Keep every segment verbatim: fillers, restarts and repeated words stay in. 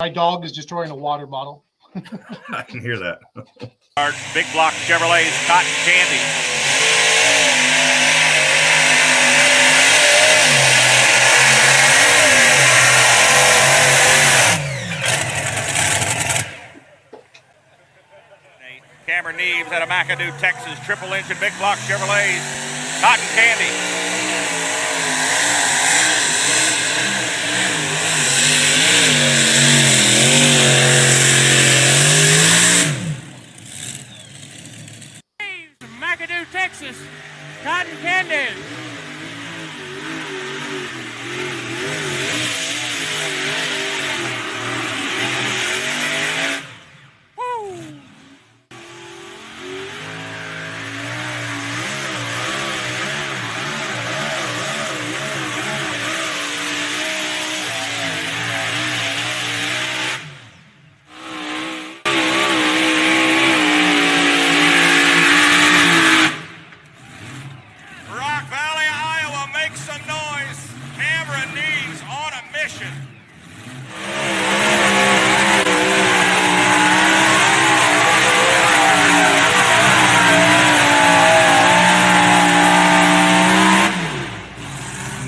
My dog is destroying a water bottle. I can hear that. Our big block Chevrolet's Cotton Candy. Cameron Neves at a McAdoo, Texas triple engine big block Chevrolet's Cotton Candy. Texas, Cotton Candy. Woo!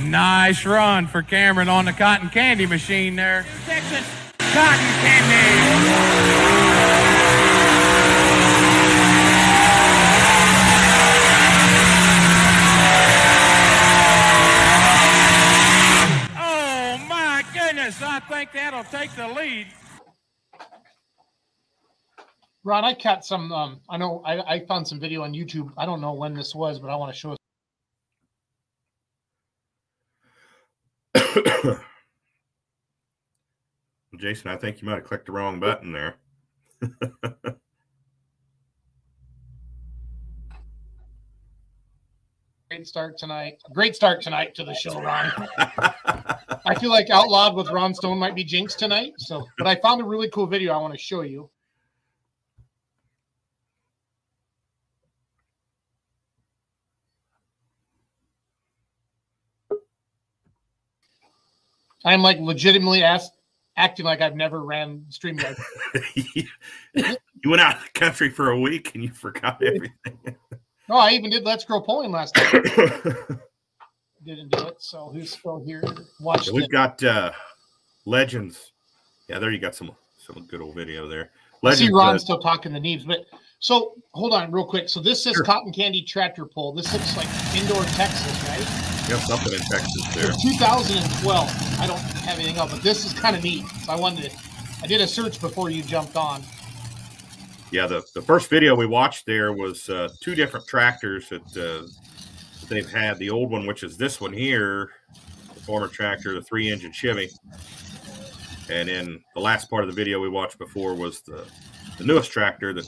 Nice run for Cameron on the Cotton Candy machine there. Texas Cotton Candy. Oh my goodness, I think that'll take the lead. Rod, I caught some, um, I know I, I found some video on YouTube. I don't know when this was, but I want to show us. Jason, I think you might have clicked the wrong button there. Great start tonight. Great start tonight to the show, Ron. I feel like Outlawed with Ron Stone might be jinxed tonight. So, but I found a really cool video I want to show you. I'm like legitimately asked, acting like I've never ran StreamYard. You went out of the country for a week and you forgot everything. No, I even did Let's Grow Polling last time. Didn't do it. So who's still here? Watch. Yeah, we've got uh, Legends. Yeah, there you got some some good old video there. Legends, I see Ron uh, still talking the Neves, but so hold on real quick. So this is sure. Cotton Candy Tractor Pull. This looks like indoor Texas, right? Yep, something in Texas there. It's two thousand twelve. I don't have anything else, but this is kind of neat. So I wanted to, I did a search before you jumped on. Yeah, the, the first video we watched there was uh, two different tractors that uh, they've had. The old one, which is this one here, the former tractor, the three-engine Chevy. And then the last part of the video we watched before was the, the newest tractor that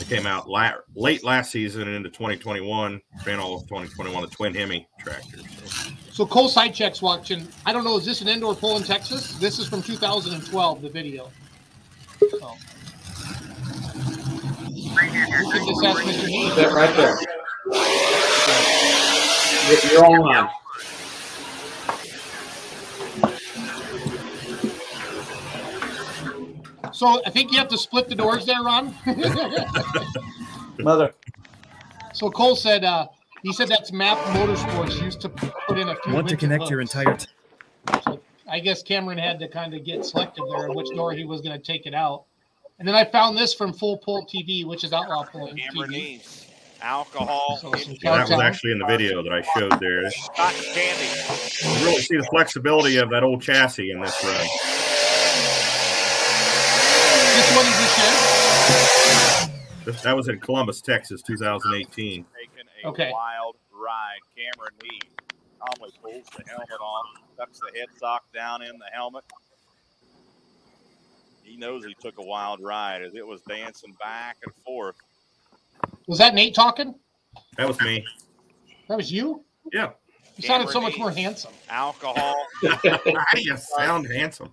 It came out la late last season and into twenty twenty-one, ran all of twenty twenty-one, the Twin Hemi tractor. So, so Cole Sidechek's watching. I don't know, is this an indoor pull in Texas? This is from two thousand twelve, the video. So. You can just ask Mister Neves. That right there. You're all on. So I think you have to split the doors there, Ron. Mother. So Cole said, uh, he said that's Map Motorsports used to put in a few. Want to connect hooks. Your entire. T so I guess Cameron had to kind of get selective there in which door he was going to take it out. And then I found this from Full Pull T V, which is Outlaw Pulling T V. Alcohol. So yeah, that was actually in the video that I showed there. Cotton Candy. You really see the flexibility of that old chassis in this run. What is this year? That was in Columbus, Texas, two thousand eighteen. Taking a okay. wild ride. Cameron Neves calmly pulls the helmet on, tucks the head sock down in the helmet. He knows he took a wild ride as it was dancing back and forth. Was that Nate talking? That was me. That was you? Yeah. You Cameron sounded so much Neves. More handsome. Alcohol. How do you sound handsome?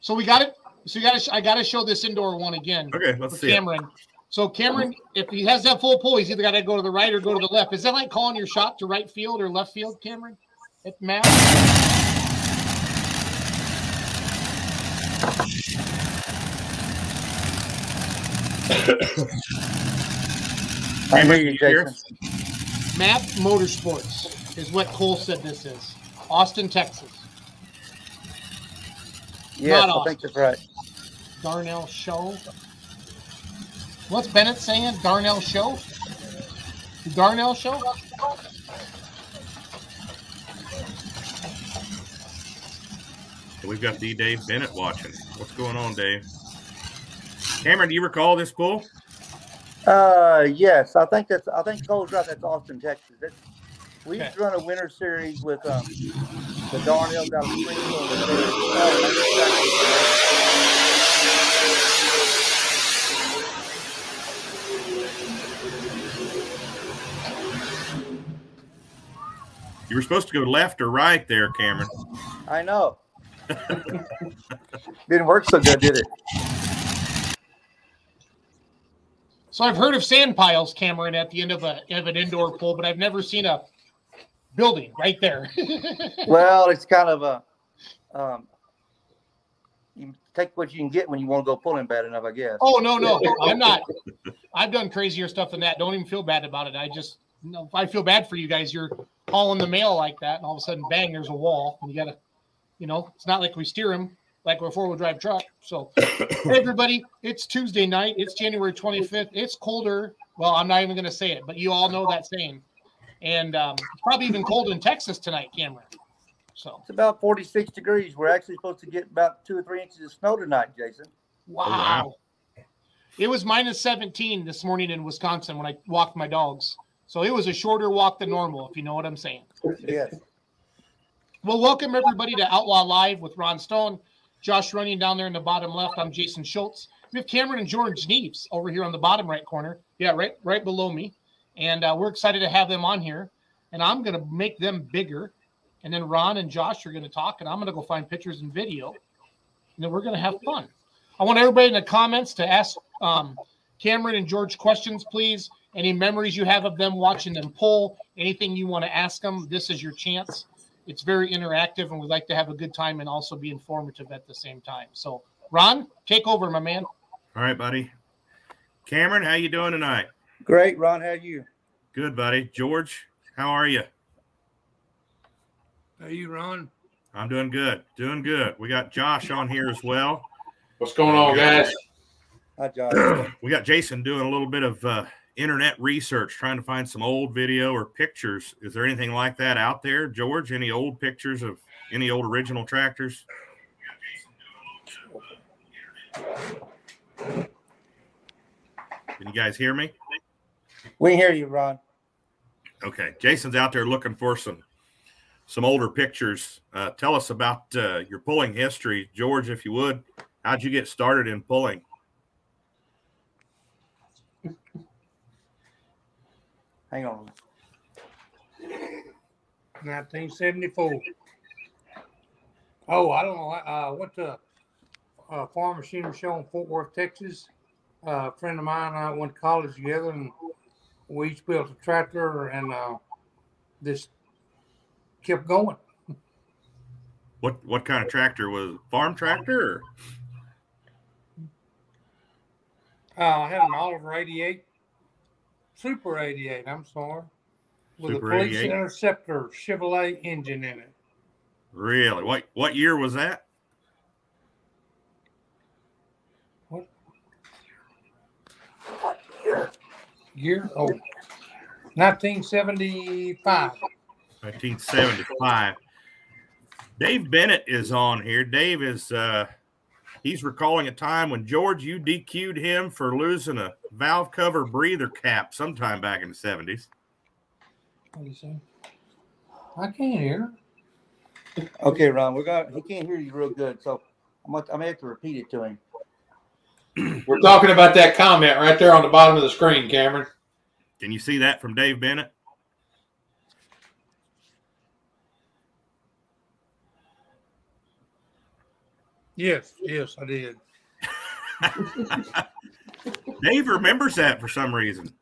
So we got it. So you gotta, I gotta show this indoor one again. Okay, let's see Cameron. It. So Cameron, if he has that full pull, he's either gotta go to the right or go to the left. Is that like calling your shot to right field or left field, Cameron? It matters. Thank you, Jason. Map Motorsports is what Cole said this is. Austin, Texas. Yes, Not I Austin. think that's right. Darnell Show. What's Bennett saying? Darnell Show? The Darnell Show? We've got D Dave Bennett watching. What's going on, Dave? Cameron, do you recall this pool? Uh, yes, I think that's. I think Cole's right. That's Austin, Texas. That's, we used to run a winter series with um, the Darnell down the street. You were supposed to go left or right there, Cameron. I know. Didn't work so good, did it? So I've heard of sand piles, Cameron, at the end of, a, of an indoor pool, but I've never seen a building right there. Well, it's kind of a um, you take what you can get when you want to go pulling bad enough, I guess. Oh, no, no, I'm not. I've done crazier stuff than that. Don't even feel bad about it. I just, you know, I feel bad for you guys. You're hauling the mail like that, and all of a sudden, bang, there's a wall, and you got to. You know, it's not like we steer him like we're a four-wheel drive truck. So, hey, everybody, it's Tuesday night. It's January twenty-fifth. It's colder. Well, I'm not even going to say it, but you all know that saying. And um, it's probably even cold in Texas tonight, Cameron. So it's about forty-six degrees. We're actually supposed to get about two or three inches of snow tonight, Jason. Wow. Oh, wow. It was minus seventeen this morning in Wisconsin when I walked my dogs. So it was a shorter walk than normal, if you know what I'm saying. Yes. Well, welcome everybody to Outlaw Live with Ron Stone, Josh Runyon down there in the bottom left. I'm Jason Schultz. We have Cameron and George Neves over here on the bottom right corner. Yeah, right, right below me. And uh, we're excited to have them on here. And I'm going to make them bigger. And then Ron and Josh are going to talk. And I'm going to go find pictures and video. And then we're going to have fun. I want everybody in the comments to ask um, Cameron and George questions, please. Any memories you have of them watching them pull, anything you want to ask them, this is your chance. It's very interactive, and we like to have a good time and also be informative at the same time. So, Ron, take over, my man. All right, buddy. Cameron, how you doing tonight? Great, Ron. How are you? Good, buddy. George, how are you? How are you, Ron? I'm doing good. Doing good. We got Josh on here as well. What's going on, guys? Hi, Josh. We got Jason doing a little bit of uh, internet research, trying to find some old video or pictures. Is there anything like that out there, George? Any old pictures of any old original tractors? Can you guys hear me? We hear you, Ron. Okay. Jason's out there looking for some some older pictures. Uh, tell us about uh, your pulling history, George, if you would. How'd you get started in pulling? Hang on. nineteen seventy-four. Oh, I don't know. I uh, went to a Farm Machinery Show in Fort Worth, Texas. Uh, a friend of mine and I went to college together, and we each built a tractor, and uh, this kept going. What what kind of tractor was it? Farm tractor? Uh, I had an Oliver eighty-eight. Super eighty-eight, I'm sorry. With Super a police eighty-eight. Interceptor Chevrolet engine in it. Really? What what year was that? What? What year? Year? Oh. nineteen seventy-five. nineteen seventy-five. Dave Bennett is on here. Dave is uh he's recalling a time when, George, you D Q'd him for losing a valve cover breather cap sometime back in the seventies. What do you say? I can't hear. Okay, Ron, we're gonna, he can't hear you real good, so I'm going to have to repeat it to him. We're talking about that comment right there on the bottom of the screen, Cameron. Can you see that from Dave Bennett? Yes, yes, I did. Dave remembers that for some reason.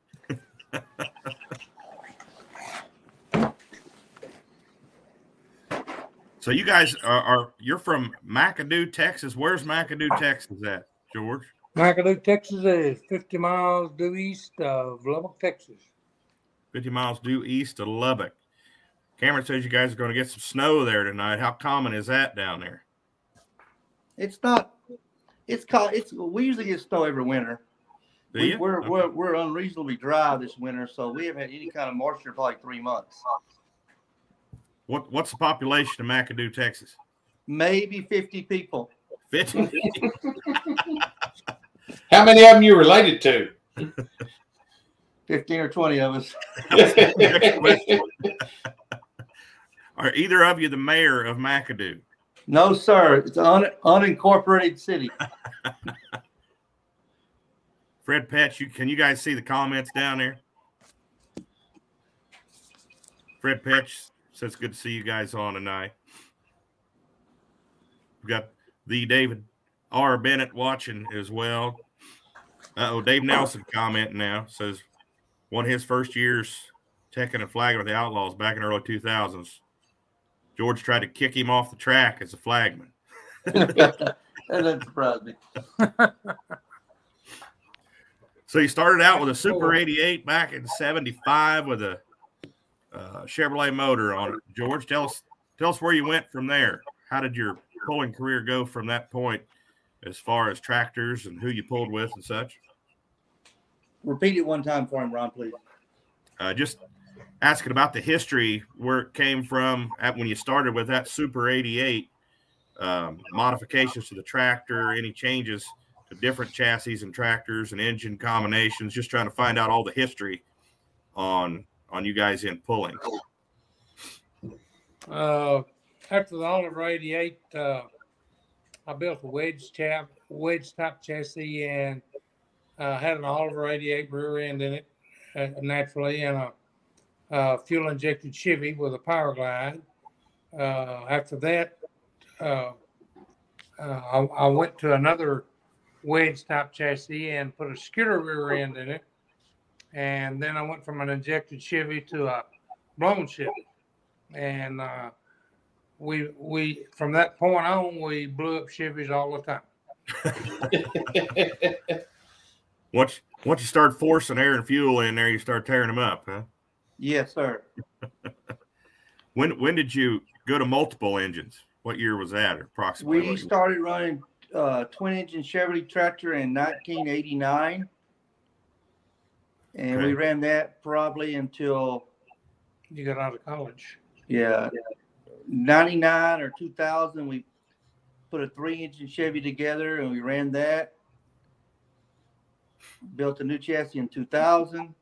So you guys are, are you're from McAdoo, Texas. Where's McAdoo, Texas at, George? McAdoo, Texas is fifty miles due east of Lubbock, Texas. fifty miles due east of Lubbock. Cameron says you guys are going to get some snow there tonight. How common is that down there? It's not. It's called. It's we usually get snow every winter. Do we, you? We're, okay. we're we're unreasonably dry this winter, so we haven't had any kind of moisture for like three months. What what's the population of McAdoo, Texas? Maybe fifty people. Fifty. How many of them you related to? Fifteen or twenty of us. Are either of you the mayor of McAdoo? No, sir. It's an un unincorporated city. Fred Petch, you, can you guys see the comments down there? Fred Petch says, good to see you guys on tonight. We've got the David R. Bennett watching as well. Uh-oh, Dave Nelson commenting now. Says, won his first year's teching and flagging with the Outlaws back in the early two thousands. George tried to kick him off the track as a flagman. That doesn't surprise me. So he started out with a Super eighty-eight back in seventy-five with a uh, Chevrolet motor on it. George, tell us, tell us where you went from there. How did your pulling career go from that point as far as tractors and who you pulled with and such? Repeat it one time for him, Ron, please. Uh, just asking about the history, where it came from at when you started with that Super eighty-eight, um, modifications to the tractor, any changes to different chassis and tractors and engine combinations, just trying to find out all the history on on you guys in pulling. Uh, after the Oliver eighty-eight, uh, I built a wedge tap, wedge top chassis and uh, had an Oliver eighty-eight rear end in it, uh, naturally, and a Uh, fuel-injected Chevy with a power glide. Uh, after that, uh, uh, I, I went to another wedge-type chassis and put a skidder rear end in it. And then I went from an injected Chevy to a blown Chevy. And uh, we we from that point on, we blew up Chevys all the time. once, once you start forcing air and fuel in there, you start tearing them up, huh? Yes, sir. when when did you go to multiple engines? What year was that, approximately? We started running uh, twin-engine Chevrolet tractor in nineteen eighty-nine, and okay. we ran that probably until you got out of college. Yeah, ninety-nine or two thousand. We put a three-engine Chevy together, and we ran that. Built a new chassis in two thousand.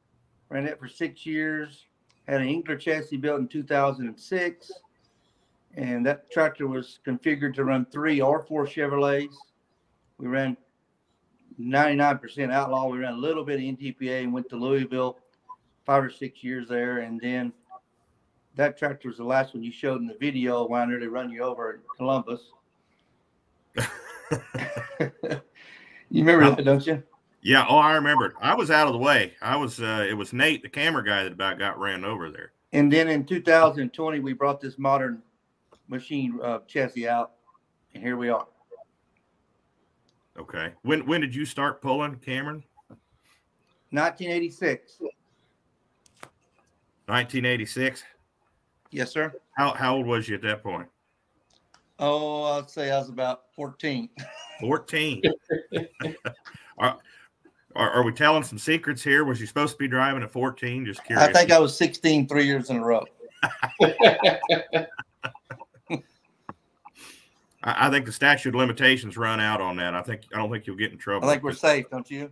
Ran that for six years, had an Engler chassis built in two thousand six, and that tractor was configured to run three or four Chevrolets. We ran ninety-nine percent Outlaw. We ran a little bit of N T P A and went to Louisville five or six years there, and then that tractor was the last one you showed in the video why I nearly run you over in Columbus. You remember that, don't you? Yeah, oh, I remember. I was out of the way. I was. Uh, it was Nate, the camera guy, that about got ran over there. And then in two thousand twenty, we brought this Modern Machine uh, chassis out, and here we are. Okay. When when did you start pulling, Cameron? nineteen eighty-six. nineteen eighty-six. Yes, sir. How how old was you at that point? Oh, I'd say I was about fourteen. fourteen. All right. Are, are we telling some secrets here? Was you supposed to be driving at fourteen? Just curious. I think I was sixteen three years in a row. I, I think the statute of limitations run out on that. I think I don't think you'll get in trouble. I think we're safe, don't you?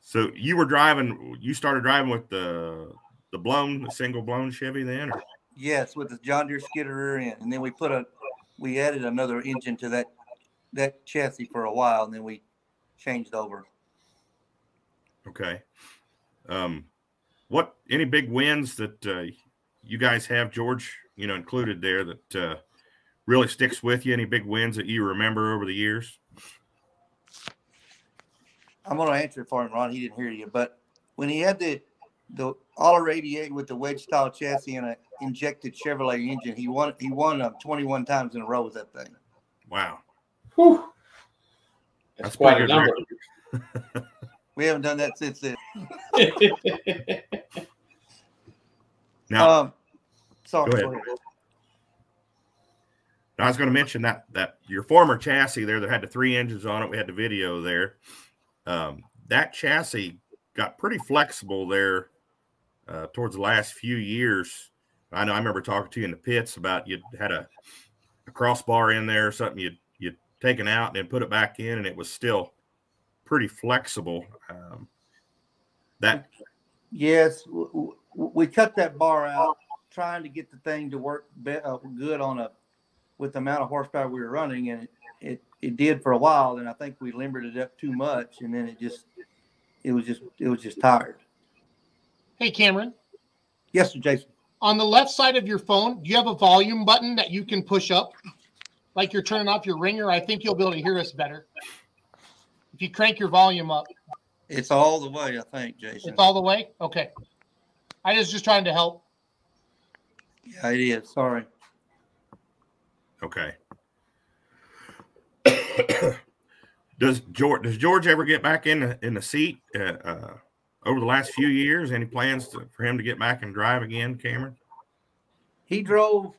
So you were driving. You started driving with the the blown, the single blown Chevy then? Or? Yes, with the John Deere skidder rear end, and then we put a we added another engine to that that chassis for a while, and then we changed over. Okay. Um, what any big wins that uh, you guys have, George, you know, included there that uh, really sticks with you? Any big wins that you remember over the years? I'm going to answer it for him, Ron. He didn't hear you, but when he had the the Oliver eighty-eight with the wedge style chassis and an injected Chevrolet engine, he won. He won uh, twenty-one times in a row with that thing. Wow. Whew. That's, That's quite a number. We haven't done that since then. Now, um, sorry. Go ahead. Go ahead. I was going to mention that that your former chassis there that had the three engines on it. We had the video there. Um, that chassis got pretty flexible there uh, towards the last few years. I know I remember talking to you in the pits about you had a, a crossbar in there or something you'd, you'd taken out and then put it back in, and it was still pretty flexible. Um, that yes, w- w- we cut that bar out trying to get the thing to work be- uh, good on a with the amount of horsepower we were running, and it, it, it did for a while. And I think we limbered it up too much, and then it just it was just it was just tired. Hey, Cameron. Yes, sir, Jason. On the left side of your phone, do you have a volume button that you can push up? Like you're turning off your ringer? I think you'll be able to hear us better if you crank your volume up. It's all the way, I think, Jason. It's all the way? Okay. I was just trying to help. Yeah, it is. Sorry. Okay. Does George does George ever get back in the, in the seat uh, uh, over the last few years? Any plans to, for him to get back and drive again, Cameron? He drove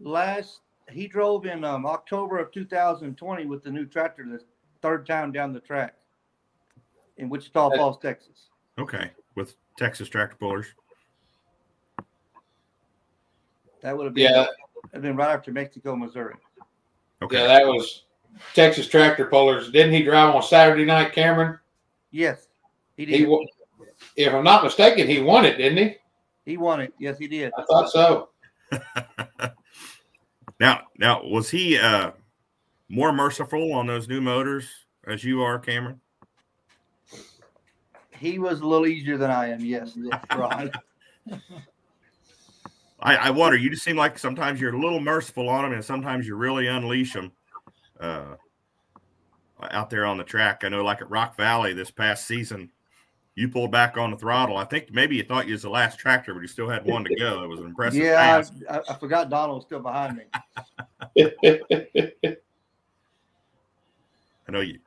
last. He drove in um, October of two thousand twenty with the new tractor, the third time down the track in Wichita Falls, Texas. Okay, with Texas Tractor Pullers. That would have been. Yeah. And then right after Mexico, Missouri. Okay. Yeah, that was Texas Tractor Pullers. Didn't he drive on Saturday night, Cameron? Yes, he did. He, if I'm not mistaken, he won it, didn't he? He won it. Yes, he did. I thought so. now, now was he uh, more merciful on those new motors as you are, Cameron? He was a little easier than I am. Yes, that's right. I, I wonder, you just seem like sometimes you're a little merciful on them and sometimes you really unleash them uh, out there on the track. I know like at Rock Valley this past season, you pulled back on the throttle. I think maybe you thought you was the last tractor, but you still had one to go. It was an impressive yeah, pass. I, I forgot Donald was still behind me. I know you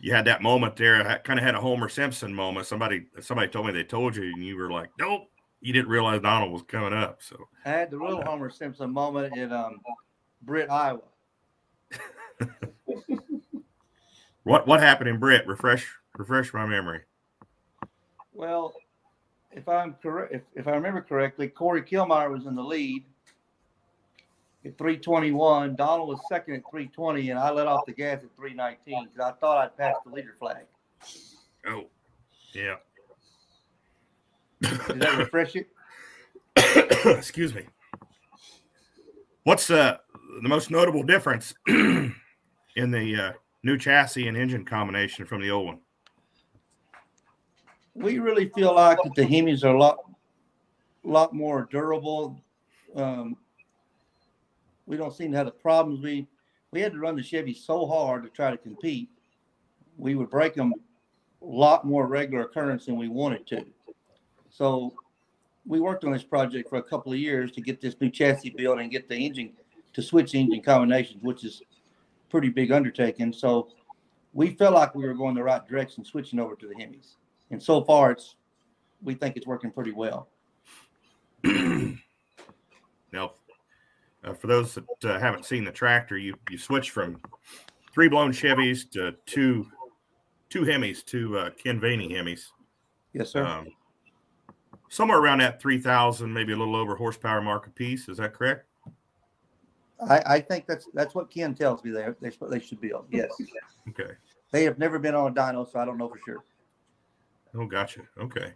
you had that moment there. I kind of had a Homer Simpson moment. Somebody Somebody told me they told you, and you were like, nope. You didn't realize Donald was coming up, so I had the real Homer Simpson moment in um, Britt, Iowa. what what happened in Britt? Refresh refresh my memory. Well, if I'm correct, if, if I remember correctly, Corey Kilmeyer was in the lead at three twenty-one. Donald was second at three twenty, and I let off the gas at three nineteen because I thought I'd passed the leader flag. Oh, yeah. Did that refresh you? Excuse me. What's uh, the most notable difference in the uh, new chassis and engine combination from the old one? We really feel like that the Hemis are a lot, lot more durable. Um, we don't seem to have the problems. We, we had to run the Chevy so hard to try to compete. We would break them a lot more regular occurrence than we wanted to. So we worked on this project for a couple of years to get this new chassis built and get the engine to switch engine combinations, which is a pretty big undertaking. So we felt like we were going the right direction, switching over to the Hemis. And so far, it's we think it's working pretty well. Now, uh, for those that uh, haven't seen the tractor, you, you switched from three blown Chevys to two, two Hemis, two uh, Ken Veney Hemis. Yes, sir. Um, Somewhere around that three thousand, maybe a little over horsepower mark a piece. Is that correct? I, I think that's that's what Ken tells me they, they, they should build. Yes. Okay. They have never been on a dyno, so I don't know for sure. Oh, gotcha. Okay.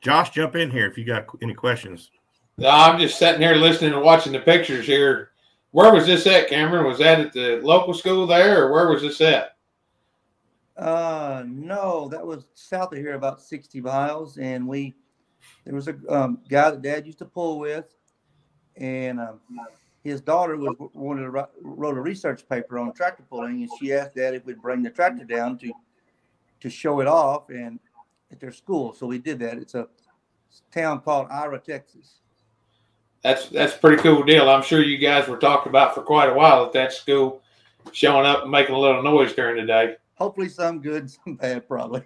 Josh, jump in here if you got any questions. No, I'm just sitting here listening and watching the pictures here. Where was this at, Cameron? Was that at the local school there, or where was this at? Uh, no, that was south of here about sixty miles. And we, there was a um, guy that Dad used to pull with, and um, his daughter was wanted to write, wrote a research paper on tractor pulling. And she asked Dad if we'd bring the tractor down to, to show it off and at their school. So we did that. It's a town called Ira, Texas. That's, that's a pretty cool deal. I'm sure you guys were talked about for quite a while at that school. showing up and making a little noise during the day. Hopefully some good, some bad, probably.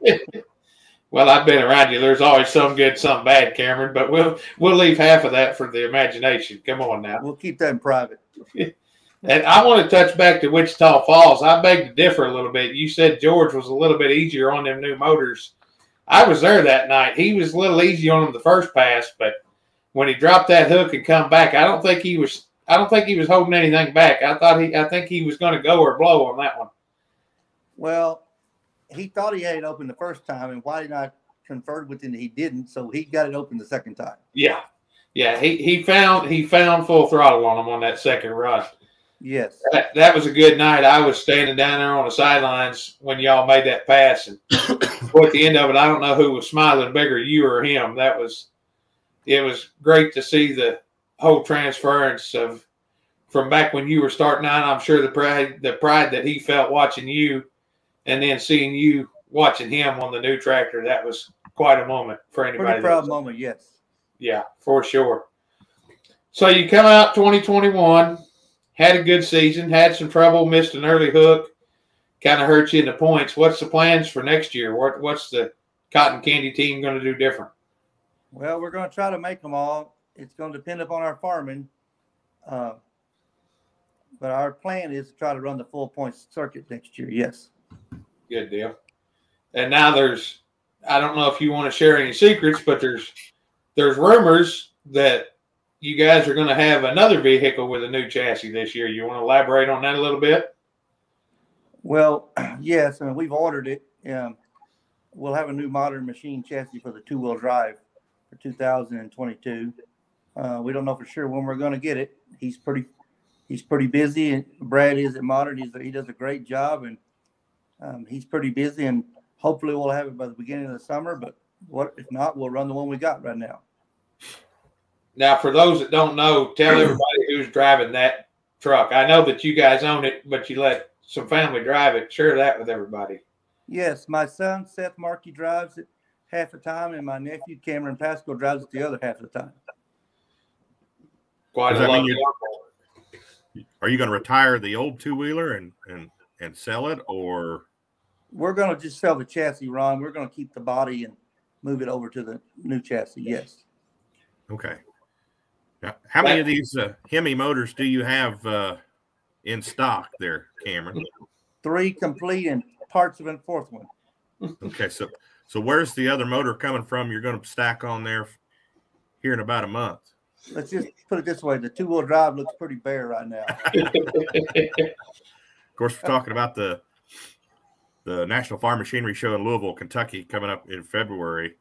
Well, I've been around you. There's always some good, some bad, Cameron. But we'll we'll leave half of that for the imagination. Come on now. We'll keep that in private. And I want to touch back to Wichita Falls. I beg to differ a little bit. You said George was a little bit easier on them new motors. I was there that night. He was a little easy on them the first pass, but when he dropped that hook and come back, I don't think he was. I don't think he was holding anything back. I thought he. I think he was going to go or blow on that one. Well, he thought he had it open the first time, and why did I conferred with him that he didn't? So he got it open the second time. Yeah, yeah. He he found he found full throttle on him on that second run. Yes, that, that was a good night. I was standing down there on the sidelines when y'all made that pass, and boy, at the end of it, I don't know who was smiling bigger, you or him. That was, it was great to see the whole transference of from back when you were starting out. I'm sure the pride, the pride that he felt watching you, and then seeing you watching him on the new tractor. That was quite a moment for anybody. Pretty proud moment, yes. Yeah, for sure. So you come out twenty twenty-one. Had a good season, had some trouble, missed an early hook, kind of hurt you in the points. What's the plans for next year? What, what's the Cotton Candy team going to do different? Well, we're going to try to make them all. It's going to depend upon our farming. Uh, but our plan is to try to run the full points circuit next year, yes. Good deal. And now there's, I don't know if you want to share any secrets, but there's there's rumors that you guys are going to have another vehicle with a new chassis this year. You want to elaborate on that a little bit? Well, yes, and we've ordered it. Um, we'll have a new Modern Machine chassis for the two-wheel drive for two thousand twenty-two. Uh, we don't know for sure when we're going to get it. He's pretty, he's pretty busy, and Brad is at Modern. He's, he does a great job, and um, he's pretty busy. And hopefully, we'll have it by the beginning of the summer. But what if not? We'll run the one we got right now. Now, for those that don't know, tell everybody who's driving that truck. I know that you guys own it, but you let some family drive it. Share that with everybody. Yes, my son, Seth Markey, drives it half the time, and my nephew, Cameron Pasco, drives it the other half of the time. Quite a lot. Are you going to retire the old two-wheeler and, and, and sell it, or? We're going to just sell the chassis, Ron. We're going to keep the body and move it over to the new chassis, yes. Okay. Now, how many of these uh, Hemi motors do you have uh, in stock there, Cameron? Three complete and parts of a fourth one. Okay, so so where's the other motor coming from you're going to stack on there here in about a month? Let's just put it this way. The two-wheel drive looks pretty bare right now. Of course, we're talking about the, the National Farm Machinery Show in Louisville, Kentucky, coming up in February.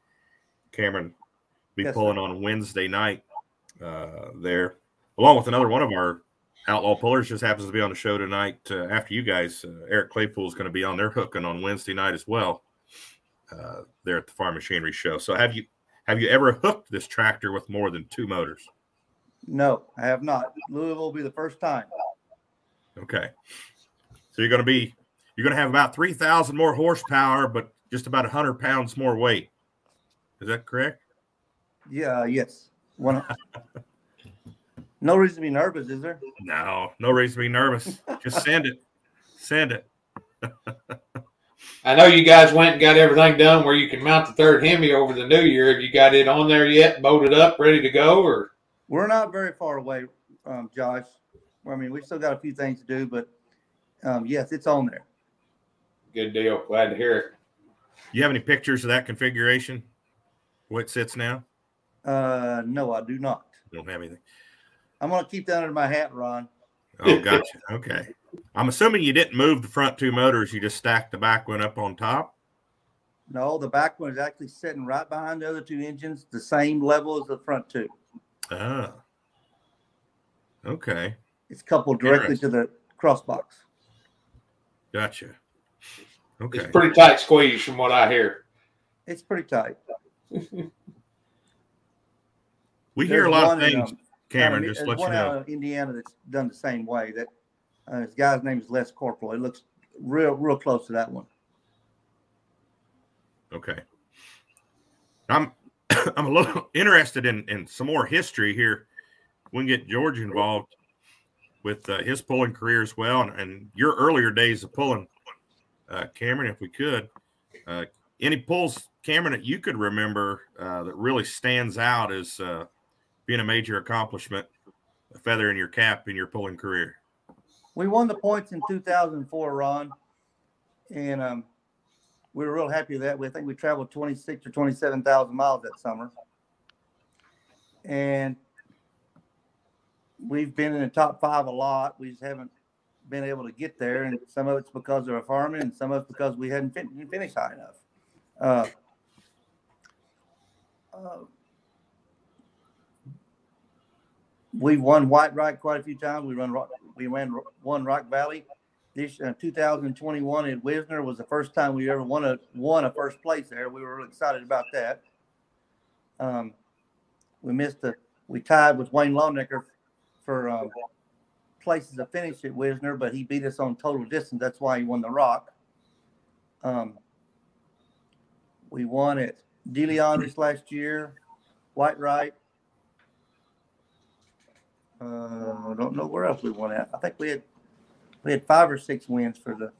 Cameron be yes, pulling sir. on Wednesday night. Uh, there, along with another one of our Outlaw Pullers, just happens to be on the show tonight. Uh, after you guys, uh, Eric Claypool is going to be on their hooking on Wednesday night as well. Uh, there at the Farm Machinery Show. So, have you have you ever hooked this tractor with more than two motors? No, I have not. Louisville will be the first time. Okay, so you're going to be you're going to have about three thousand more horsepower, but just about a hundred pounds more weight. Is that correct? Yeah. Yes. One, no reason to be nervous, is there? No, no reason to be nervous. Just send it. Send it. I know you guys went and got everything done where you can mount the third Hemi over the new year. Have you got it on there yet, bolted up, ready to go? Or We're not very far away, um, Josh. I mean, we've still got a few things to do, but, um, yes, it's on there. Good deal. Glad to hear it. You have any pictures of that configuration, where it sits now? Uh, no, I do not. You don't have anything. I'm going to keep that under my hat, Ron. Oh, gotcha. Okay. I'm assuming you didn't move the front two motors. You just stacked the back one up on top? No, the back one is actually sitting right behind the other two engines, the same level as the front two. Ah. Okay. It's coupled directly to the crossbox. Gotcha. Okay. It's pretty tight squeeze from what I hear. It's pretty tight. We There's hear a lot of things, in, um, Cameron, um, just let you know. There's Indiana that's done the same way. That uh, This guy's name is Les Corporal. It looks real, real close to that one. Okay. I'm I'm a little interested in, in some more history here. We can get George involved. with uh, his pulling career as well, and, and your earlier days of pulling, uh, Cameron, if we could. Uh, any pulls, Cameron, that you could remember uh, that really stands out as uh, being a major accomplishment, a feather in your cap in your pulling career? We won the points in two thousand four, Ron, and um, we were real happy with that. We, I think we traveled twenty-six or twenty-seven thousand miles that summer, and we've been in the top five a lot. We just haven't been able to get there, and some of it's because of our farming, and some of it's because we hadn't fin finished high enough. Uh, uh, we've won White Rock quite a few times. We run rock, we ran won Rock Valley. This uh, two thousand twenty-one at Wisner was the first time we ever won a won a first place there. We were really excited about that. Um, we missed a we tied with Wayne Lawnecker for um, places to finish at Wisner, but he beat us on total distance. That's why he won the Rock. Um, we won at DeLeon this last year, White Wright. I uh, don't know where else we won at. I think we had we had five or six wins for the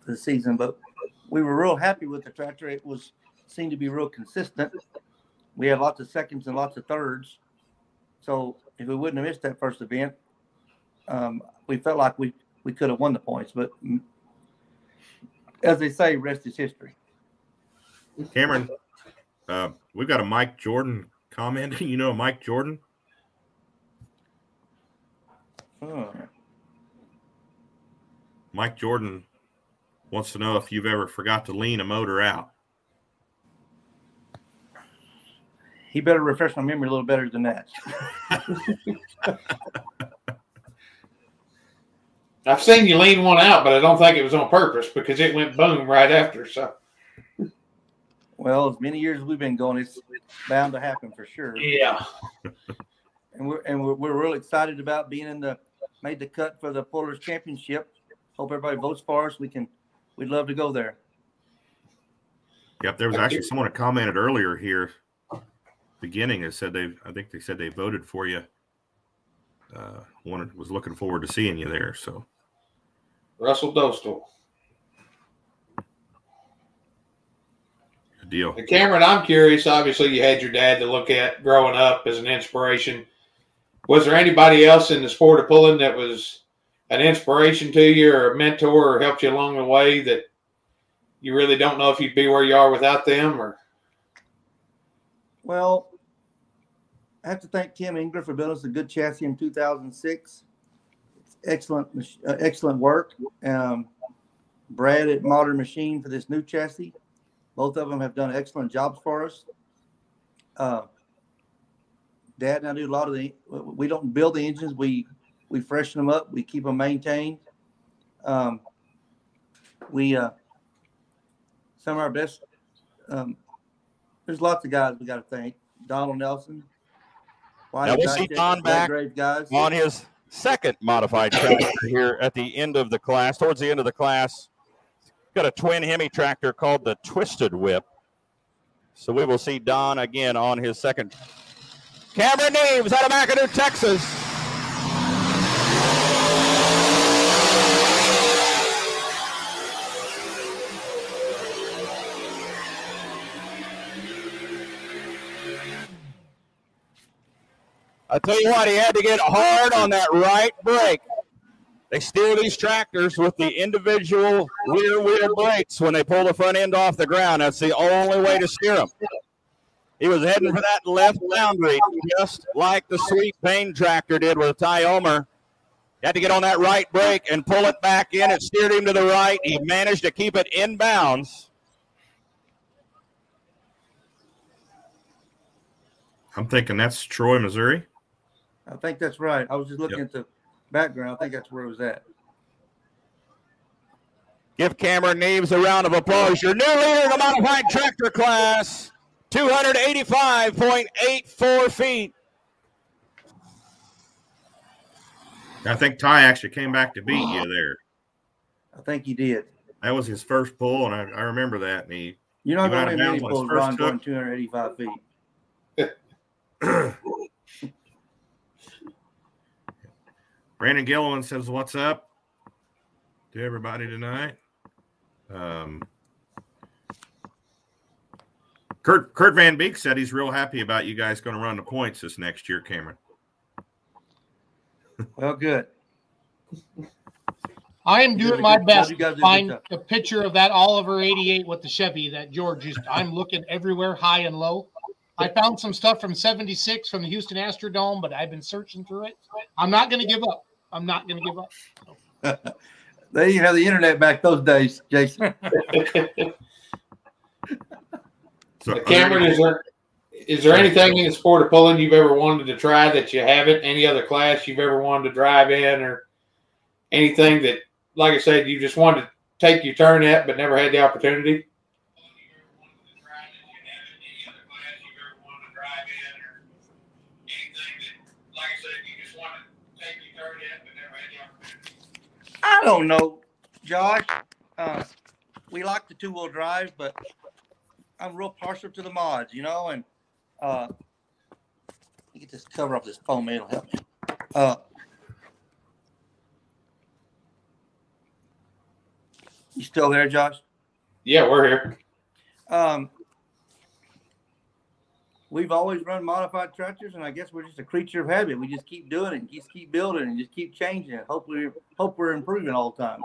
for the season, but we were real happy with the tractor. It was seemed to be real consistent. We had lots of seconds and lots of thirds. So if we wouldn't have missed that first event, um, we felt like we, we could have won the points. But as they say, rest is history. Cameron, uh, we've got a Mike Jordan comment. You know Mike Jordan? Huh. Mike Jordan wants to know if you've ever forgot to lean a motor out. He better refresh my memory a little better than that. I've seen you lean one out, but I don't think it was on purpose because it went boom right after. So, well, as many years as we've been going, it's bound to happen for sure. Yeah. And we're and we're, we're real excited about being in the made the cut for the Pullers Championship. Hope everybody votes for us. We can. We'd love to go there. Yep, there was actually someone who commented earlier here. Beginning, they said they. I think they said they voted for you. Uh, wanted was looking forward to seeing you there. So, Russell Dostal. Good deal. And Cameron, I'm curious. Obviously, you had your dad to look at growing up as an inspiration. Was there anybody else in the sport of pulling that was an inspiration to you, or a mentor, or helped you along the way that you really don't know if you'd be where you are without them, or? Well, I have to thank Tim Engler for building us a good chassis in two thousand six. It's excellent, uh, excellent work. Um, Brad at Modern Machine for this new chassis. Both of them have done excellent jobs for us. Uh, Dad and I do a lot of the. We don't build the engines. We we freshen them up. We keep them maintained. Um, we uh, some of our best. Um, There's lots of guys we got to thank. Donald Nelson. Now we see Don back guys. On his second modified tractor here at the end of the class. Towards the end of the class, got a twin Hemi tractor called the Twisted Whip. So we will see Don again on his second. Cameron Neves out of McAdoo, Texas. I tell you what, he had to get hard on that right brake. They steer these tractors with the individual rear wheel brakes when they pull the front end off the ground. That's the only way to steer them. He was heading for that left boundary, just like the Sweet Pain tractor did with Ty Homer. He had to get on that right brake and pull it back in. It steered him to the right. He managed to keep it in bounds. I'm thinking that's Troy, Missouri. I think that's right. I was just looking yep. at the background. I think that's where it was at. Give Cameron Neves a round of applause. Your new leader in the modified tractor class, two eighty-five point eight four feet. I think Ty actually came back to beat you there. I think he did. That was his first pull, and I, I remember that. And he, You're not going to win any pulls, Ron, going two eighty-five feet. Brandon Gilliland says, what's up to everybody tonight? Um, Kurt, Kurt Van Beek said he's real happy about you guys going to run the points this next year, Cameron. Well, good. I am doing my best to find a picture of that Oliver eighty-eight with the Chevy that George used. I'm looking everywhere, high and low. I found some stuff from seventy-six from the Houston Astrodome, but I've been searching through it. I'm not going to give up. I'm not going to give up. No. They didn't have the internet back those days, Jason. So, Cameron, is there, is there anything in the sport of pulling you've ever wanted to try that you haven't? Any other class you've ever wanted to drive in, or anything that, like I said, you just wanted to take your turn at but never had the opportunity? I don't know, Josh. Uh, we like the two-wheel drive, but I'm real partial to the mods, you know. And uh, let me get this cover off this phone, man. It'll help me. Uh, you still there, Josh? Yeah, we're here. Um, we've always run modified tractors, and I guess we're just a creature of habit. We just keep doing it, and just keep building, and just keep changing it. Hopefully, hope we're improving all the time.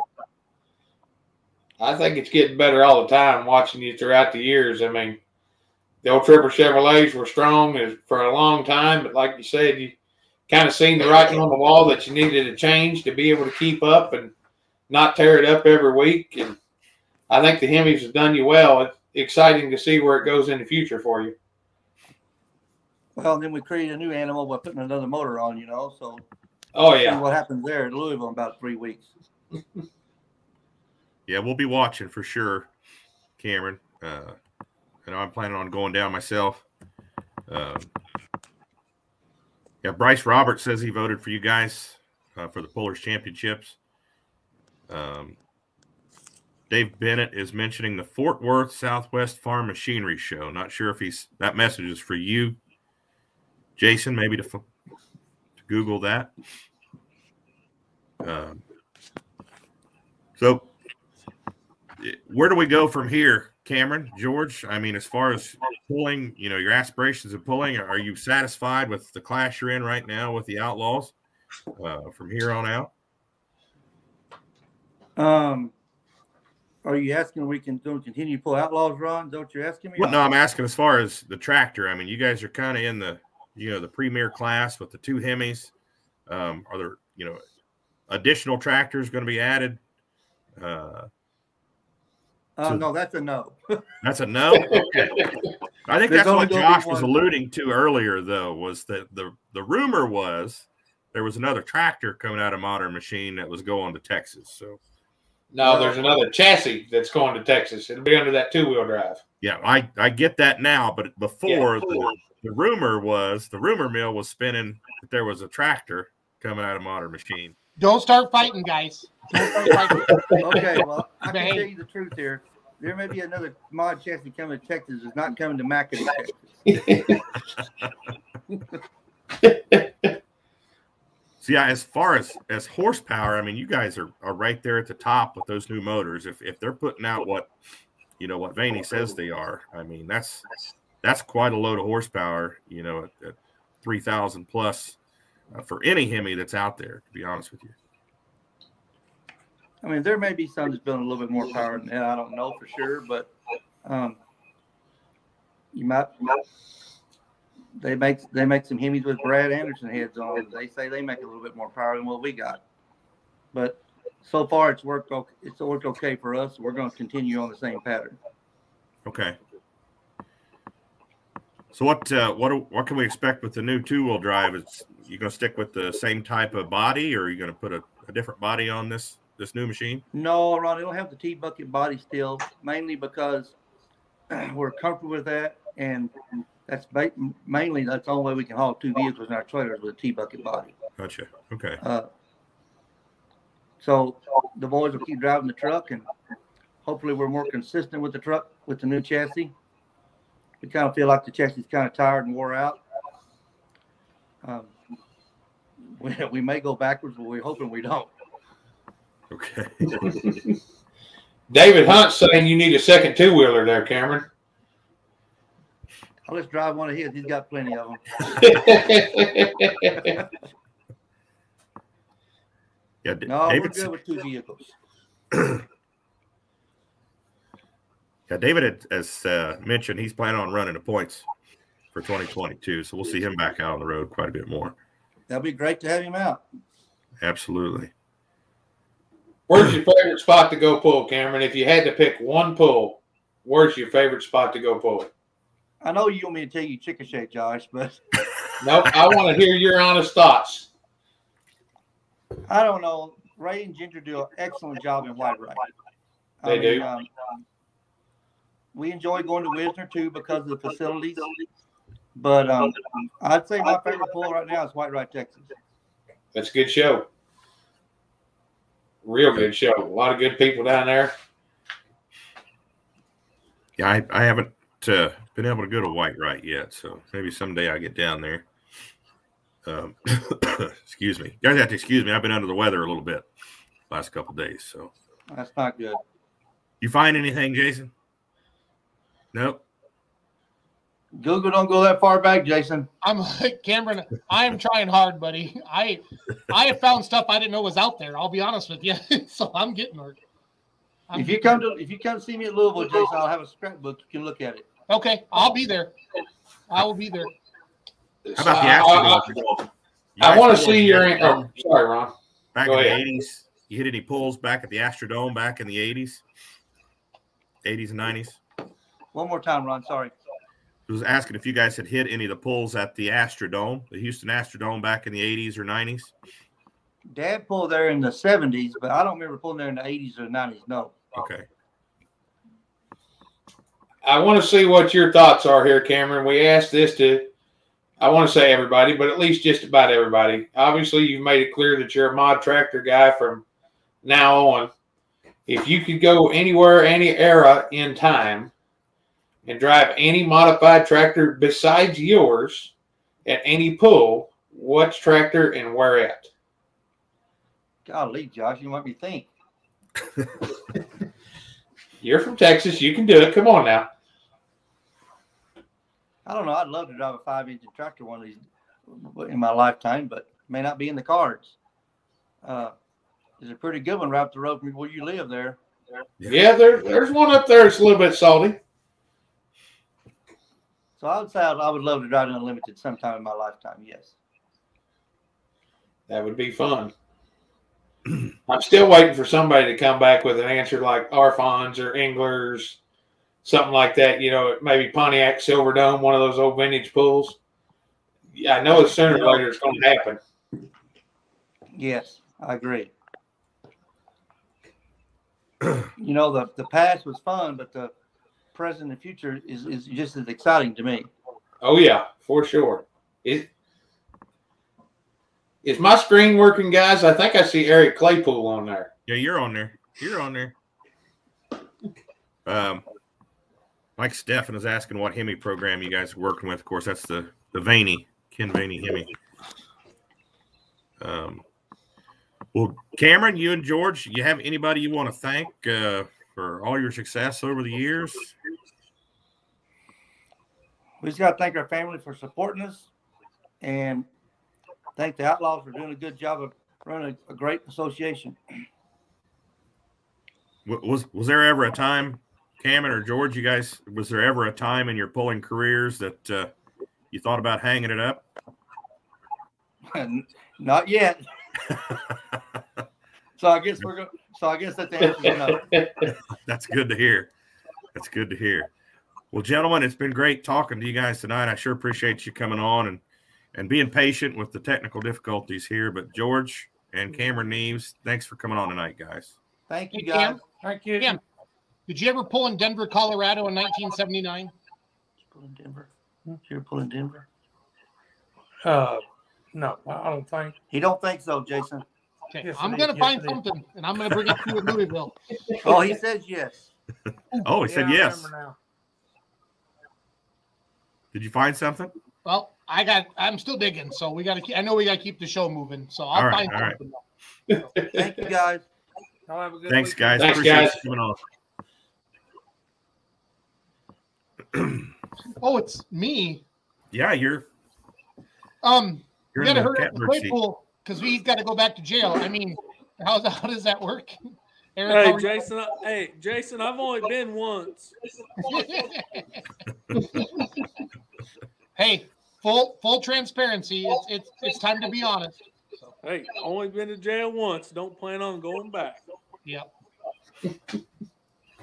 I think it's getting better all the time watching you throughout the years. I mean, the old Tripper Chevrolets were strong for a long time, but like you said, you kind of seen the writing on the wall that you needed to change to be able to keep up and not tear it up every week. And I think the Hemis have done you well. It's exciting to see where it goes in the future for you. Well, then we create a new animal by putting another motor on, you know, so oh yeah, see what happens there in Louisville in about three weeks. Yeah, we'll be watching for sure, Cameron. Uh, and I'm planning on going down myself. Um, yeah, Bryce Roberts says he voted for you guys uh, for the Pullers Championships. Um, Dave Bennett is mentioning the Fort Worth Southwest Farm Machinery Show. Not sure if he's that message is for you, Jason, maybe to, to Google that. Um, so... Where do we go from here, Cameron, George? I mean, as far as pulling, you know, your aspirations of pulling, are you satisfied with the class you're in right now with the Outlaws uh, from here on out? Um, are you asking we can don't continue to pull Outlaws, Ron? Is that what you're asking me? Well, no, I'm asking as far as the tractor. I mean, you guys are kind of in the, you know, the premier class with the two Hemis. Um, are there, you know, additional tractors going to be added? Uh Uh, no, that's a no. That's a no? Okay. I think There's that's what Josh was alluding to earlier, though, was that the, the rumor was there was another tractor coming out of Modern Machine that was going to Texas. So no, there's another chassis that's going to Texas. It'll be under that two-wheel drive. Yeah, I, I get that now, but before, yeah, the, the rumor was, the rumor mill was spinning that there was a tractor coming out of Modern Machine. Don't start fighting, guys. Don't start fighting. Okay, well, I can tell you the truth here. There may be another mod chassis coming to Texas. It's not coming to McAdoo, Texas. See, as far as, as horsepower, I mean, you guys are, are right there at the top with those new motors. If if they're putting out what, you know, what Veney says they are, I mean, that's that's quite a load of horsepower, you know, at, at three thousand plus. Uh, for any Hemi that's out there, to be honest with you. I mean, there may be some that's building a little bit more power than that. I don't know for sure, but um, you might. They make they make some Hemis with Brad Anderson heads on. They say they make a little bit more power than what we got, but so far it's worked. Okay, it's worked okay for us. So we're going to continue on the same pattern. Okay. So what uh, what what can we expect with the new two wheel drive? Is you going to stick with the same type of body, or are you going to put a, a different body on this this new machine? No, Ron, it'll have the T bucket body still, mainly because we're comfortable with that, and that's ba mainly that's the only way we can haul two vehicles in our trailers with a T bucket body. Gotcha. Okay. Uh, so the boys will keep driving the truck, and hopefully we're more consistent with the truck with the new chassis. We kind of feel like the chassis is kind of tired and wore out. Um, we, we may go backwards, but we're hoping we don't. Okay. David Hunt's saying you need a second two-wheeler there, Cameron. I'll just drive one of his. He's got plenty of them. Yeah, no, David's, we're good with two vehicles. Yeah, David has uh, mentioned he's planning on running the points for twenty twenty-two, so we'll see him back out on the road quite a bit more. That'd be great to have him out. Absolutely. Where's your favorite spot to go pull, Cameron? If you had to pick one pull, where's your favorite spot to go pull? I know you want me to tell you Chicken Shack, Josh, but nope. I want to hear your honest thoughts. I don't know. Ray and Ginger do an excellent job in White Rock. They I mean, do. Um, we enjoy going to Wisner, too, because of the facilities. But um, I'd say my favorite pool right now is White Rock, Texas. That's a good show. Real good show. A lot of good people down there. Yeah, I, I haven't uh, been able to go to White Rock yet, so maybe someday I get down there. Um, excuse me. You guys have to excuse me. I've been under the weather a little bit last couple of days. So that's not good. You find anything, Jason? Nope. Google don't go that far back, Jason. I'm Cameron. I am trying hard, buddy. I I have found stuff I didn't know was out there. I'll be honest with you. So I'm getting hurt. I'm if you come to if you come see me at Louisville, Jason, I'll have a scrapbook. You can look at it. Okay, I'll be there. I will be there. How about the after uh, I, I, I want to see your – oh, sorry, Ron. Back Go in ahead. the eighties, you hit any pulls back at the Astrodome back in the eighties? eighties and nineties? One more time, Ron. Sorry. I was asking if you guys had hit any of the pulls at the Astrodome, the Houston Astrodome back in the eighties or nineties? Dad pulled there in the seventies, but I don't remember pulling there in the eighties or nineties, no. Okay. I want to see what your thoughts are here, Cameron. We asked this to – I want to say everybody, but at least just about everybody. Obviously, you've made it clear that you're a mod tractor guy from now on. If you could go anywhere, any era in time, and drive any modified tractor besides yours at any pull, what tractor and where at? Golly, Josh, you let me think. You're from Texas. You can do it. Come on now. I don't know. I'd love to drive a five-engine tractor one of these in my lifetime, but may not be in the cards. Uh, there's a pretty good one right up the road from where you live there. Yeah, there, there's one up there that's a little bit salty. So I would say I would love to drive an Unlimited sometime in my lifetime, yes. That would be fun. I'm still waiting for somebody to come back with an answer like Arfons or Englers. Something like that, you know, maybe Pontiac Silverdome, one of those old vintage pools. Yeah, I know sooner or later it's going to happen. Yes, I agree. You know, the, the past was fun, but the present and future is, is just as exciting to me. Oh, yeah, for sure. Is, is my screen working, guys? I think I see Eric Claypool on there. Yeah, you're on there. You're on there. Um. Mike Steffen is asking what Hemi program you guys are working with. Of course, that's the, the Veney, Ken Veney Hemi. Um, well, Cameron, you and George, you have anybody you want to thank uh, for all your success over the years? We just got to thank our family for supporting us and thank the Outlaws for doing a good job of running a, a great association. Was, was there ever a time... Cameron or George, you guys, was there ever a time in your pulling careers that uh, you thought about hanging it up? Not yet. So I guess we're going. So I guess that's the answer. No. That's good to hear. That's good to hear. Well, gentlemen, it's been great talking to you guys tonight. I sure appreciate you coming on and and being patient with the technical difficulties here. But George and Cameron Neves, thanks for coming on tonight, guys. Thank you, guys. Thank you. Cam. Did you ever pull in Denver, Colorado in nineteen seventy-nine? Did you pull in Denver? Did you ever pull in Denver? Uh, no, I don't think. He don't think so, Jason. Okay, yes, I'm going to yes, find something, is. and I'm going to bring it to you in Louisville. Oh, he says yes. Oh, he yeah, said yes. Now. Did you find something? Well, I got. I'm still digging, so we got to. Keep, I know we got to keep the show moving. So I'll all right, find all something right. Else. So, thank you guys. I'll have a good Thanks, weekend. guys. Thanks, Appreciate guys. You coming on. Oh, it's me. Yeah, you're. Um, you're you gotta hurry up the Claypool because we've got to go back to jail. I mean, how's how does that work? Hey Jason, I, hey Jason, I've only been once. Hey, full full transparency. It's it's it's time to be honest. So. Hey, only been to jail once. Don't plan on going back. Yep.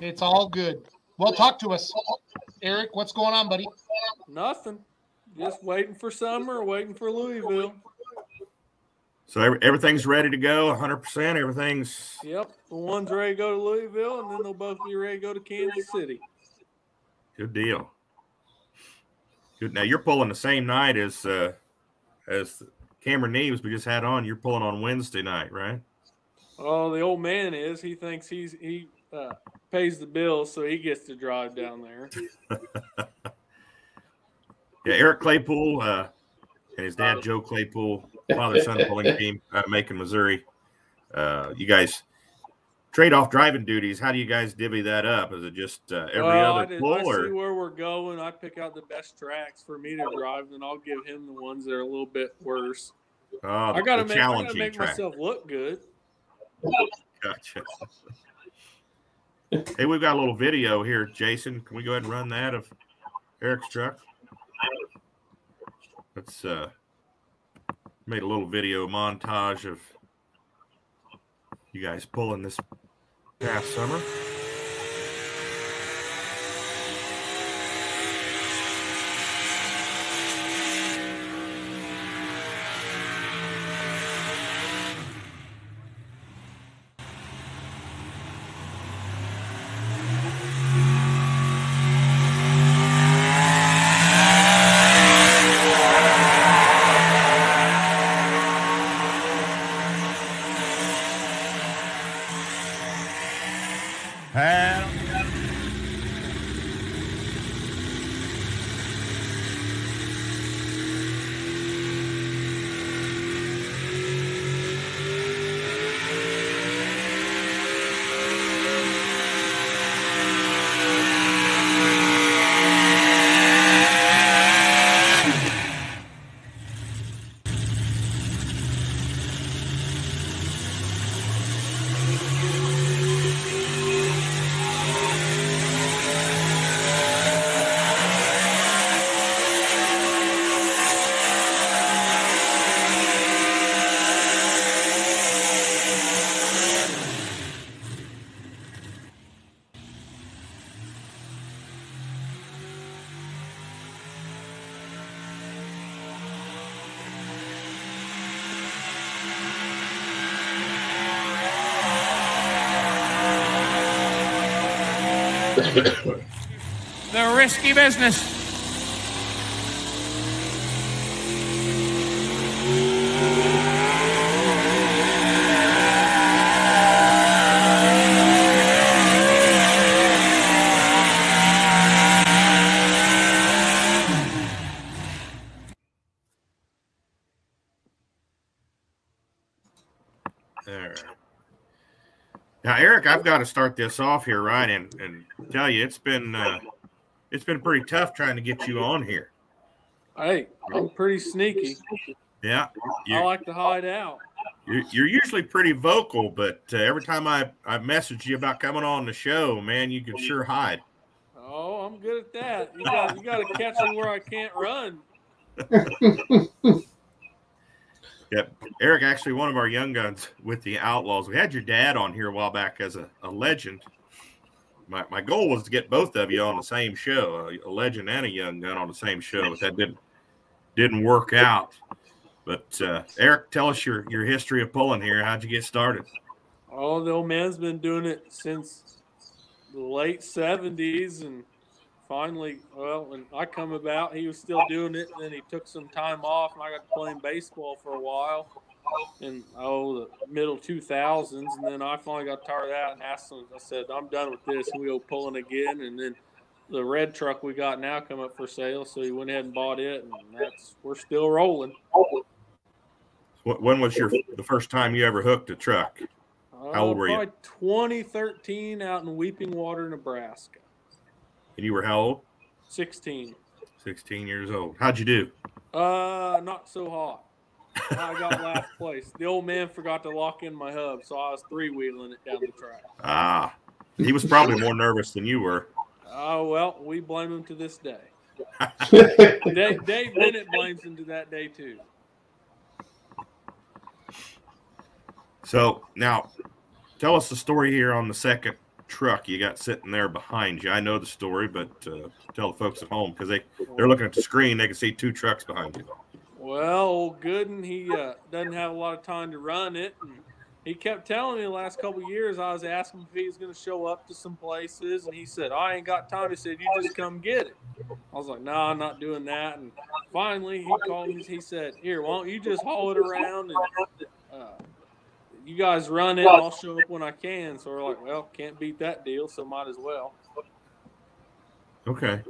It's all good. Well, talk to us, Eric. What's going on, buddy? Nothing. Just waiting for summer. Waiting for Louisville. So everything's ready to go, one hundred percent. Everything's. Yep. The one's ready to go to Louisville, and then they'll both be ready to go to Kansas City. Good deal. Good. Now, you're pulling the same night as uh, as Cameron Neves we just had on. You're pulling on Wednesday night, right? Oh, the old man is. He thinks he's he uh, pays the bills, so he gets to drive down there. Yeah, Eric Claypool uh, and his dad, Joe Claypool. Father-son pulling team out of Macon, Missouri. Uh, you guys trade off driving duties. How do you guys divvy that up? Is it just uh, every well, other I did, pull? I or? see where we're going. I pick out the best tracks for me to drive, and I'll give him the ones that are a little bit worse. Oh, I got to make, I gotta make myself look good. Gotcha. Hey, we've got a little video here, Jason. Can we go ahead and run that of Eric's truck? Let's uh. Made a little video montage of you guys pulling this past summer. The risky business. I've got to start this off here, right, and, and tell you it's been uh, it's been pretty tough trying to get you on here. Hey, I'm pretty sneaky. Yeah, I like to hide out. You're, you're usually pretty vocal, but uh, every time I I message you about coming on the show, man, you can sure hide. Oh, I'm good at that. You got you got to catch me where I can't run. Yep. Eric, actually, one of our young guns with the Outlaws. We had your dad on here a while back as a, a legend. My my goal was to get both of you on the same show, a, a legend and a young gun on the same show, but that didn't didn't work out. But uh, Eric, tell us your, your history of pulling here. How'd you get started? Oh, the old man's been doing it since the late seventies, and finally, well, when I come about, he was still doing it, and then he took some time off, and I got to playing baseball for a while in, oh, the middle two thousands, and then I finally got tired of that and asked him, I said, I'm done with this, and we go pulling again, and then the red truck we got now come up for sale, so he went ahead and bought it, and that's we're still rolling. When was your the first time you ever hooked a truck? Uh, How old were you? twenty thirteen out in Weeping Water, Nebraska. And you were how old? sixteen. sixteen years old. How'd you do? Uh, not so hot. I got last place. The old man forgot to lock in my hub, so I was three-wheeling it down the track. Ah. He was probably more nervous than you were. Oh, uh, well, we blame him to this day. Dave, Dave Bennett blames him to that day, too. So, now, tell us the story here on the second truck you got sitting there behind you. I know the story, but uh, tell the folks at home, because they, they're looking at the screen. They can see two trucks behind you. Well, old Gooden, he uh, doesn't have a lot of time to run it. And he kept telling me the last couple of years, I was asking him if he was going to show up to some places, and he said, I ain't got time. He said, you just come get it. I was like, no, nah, I'm not doing that. And finally, he called me. He said, here, why don't you just haul it around and uh, – you guys run it, I'll show up when I can. So we're like, well, can't beat that deal, so might as well. Okay.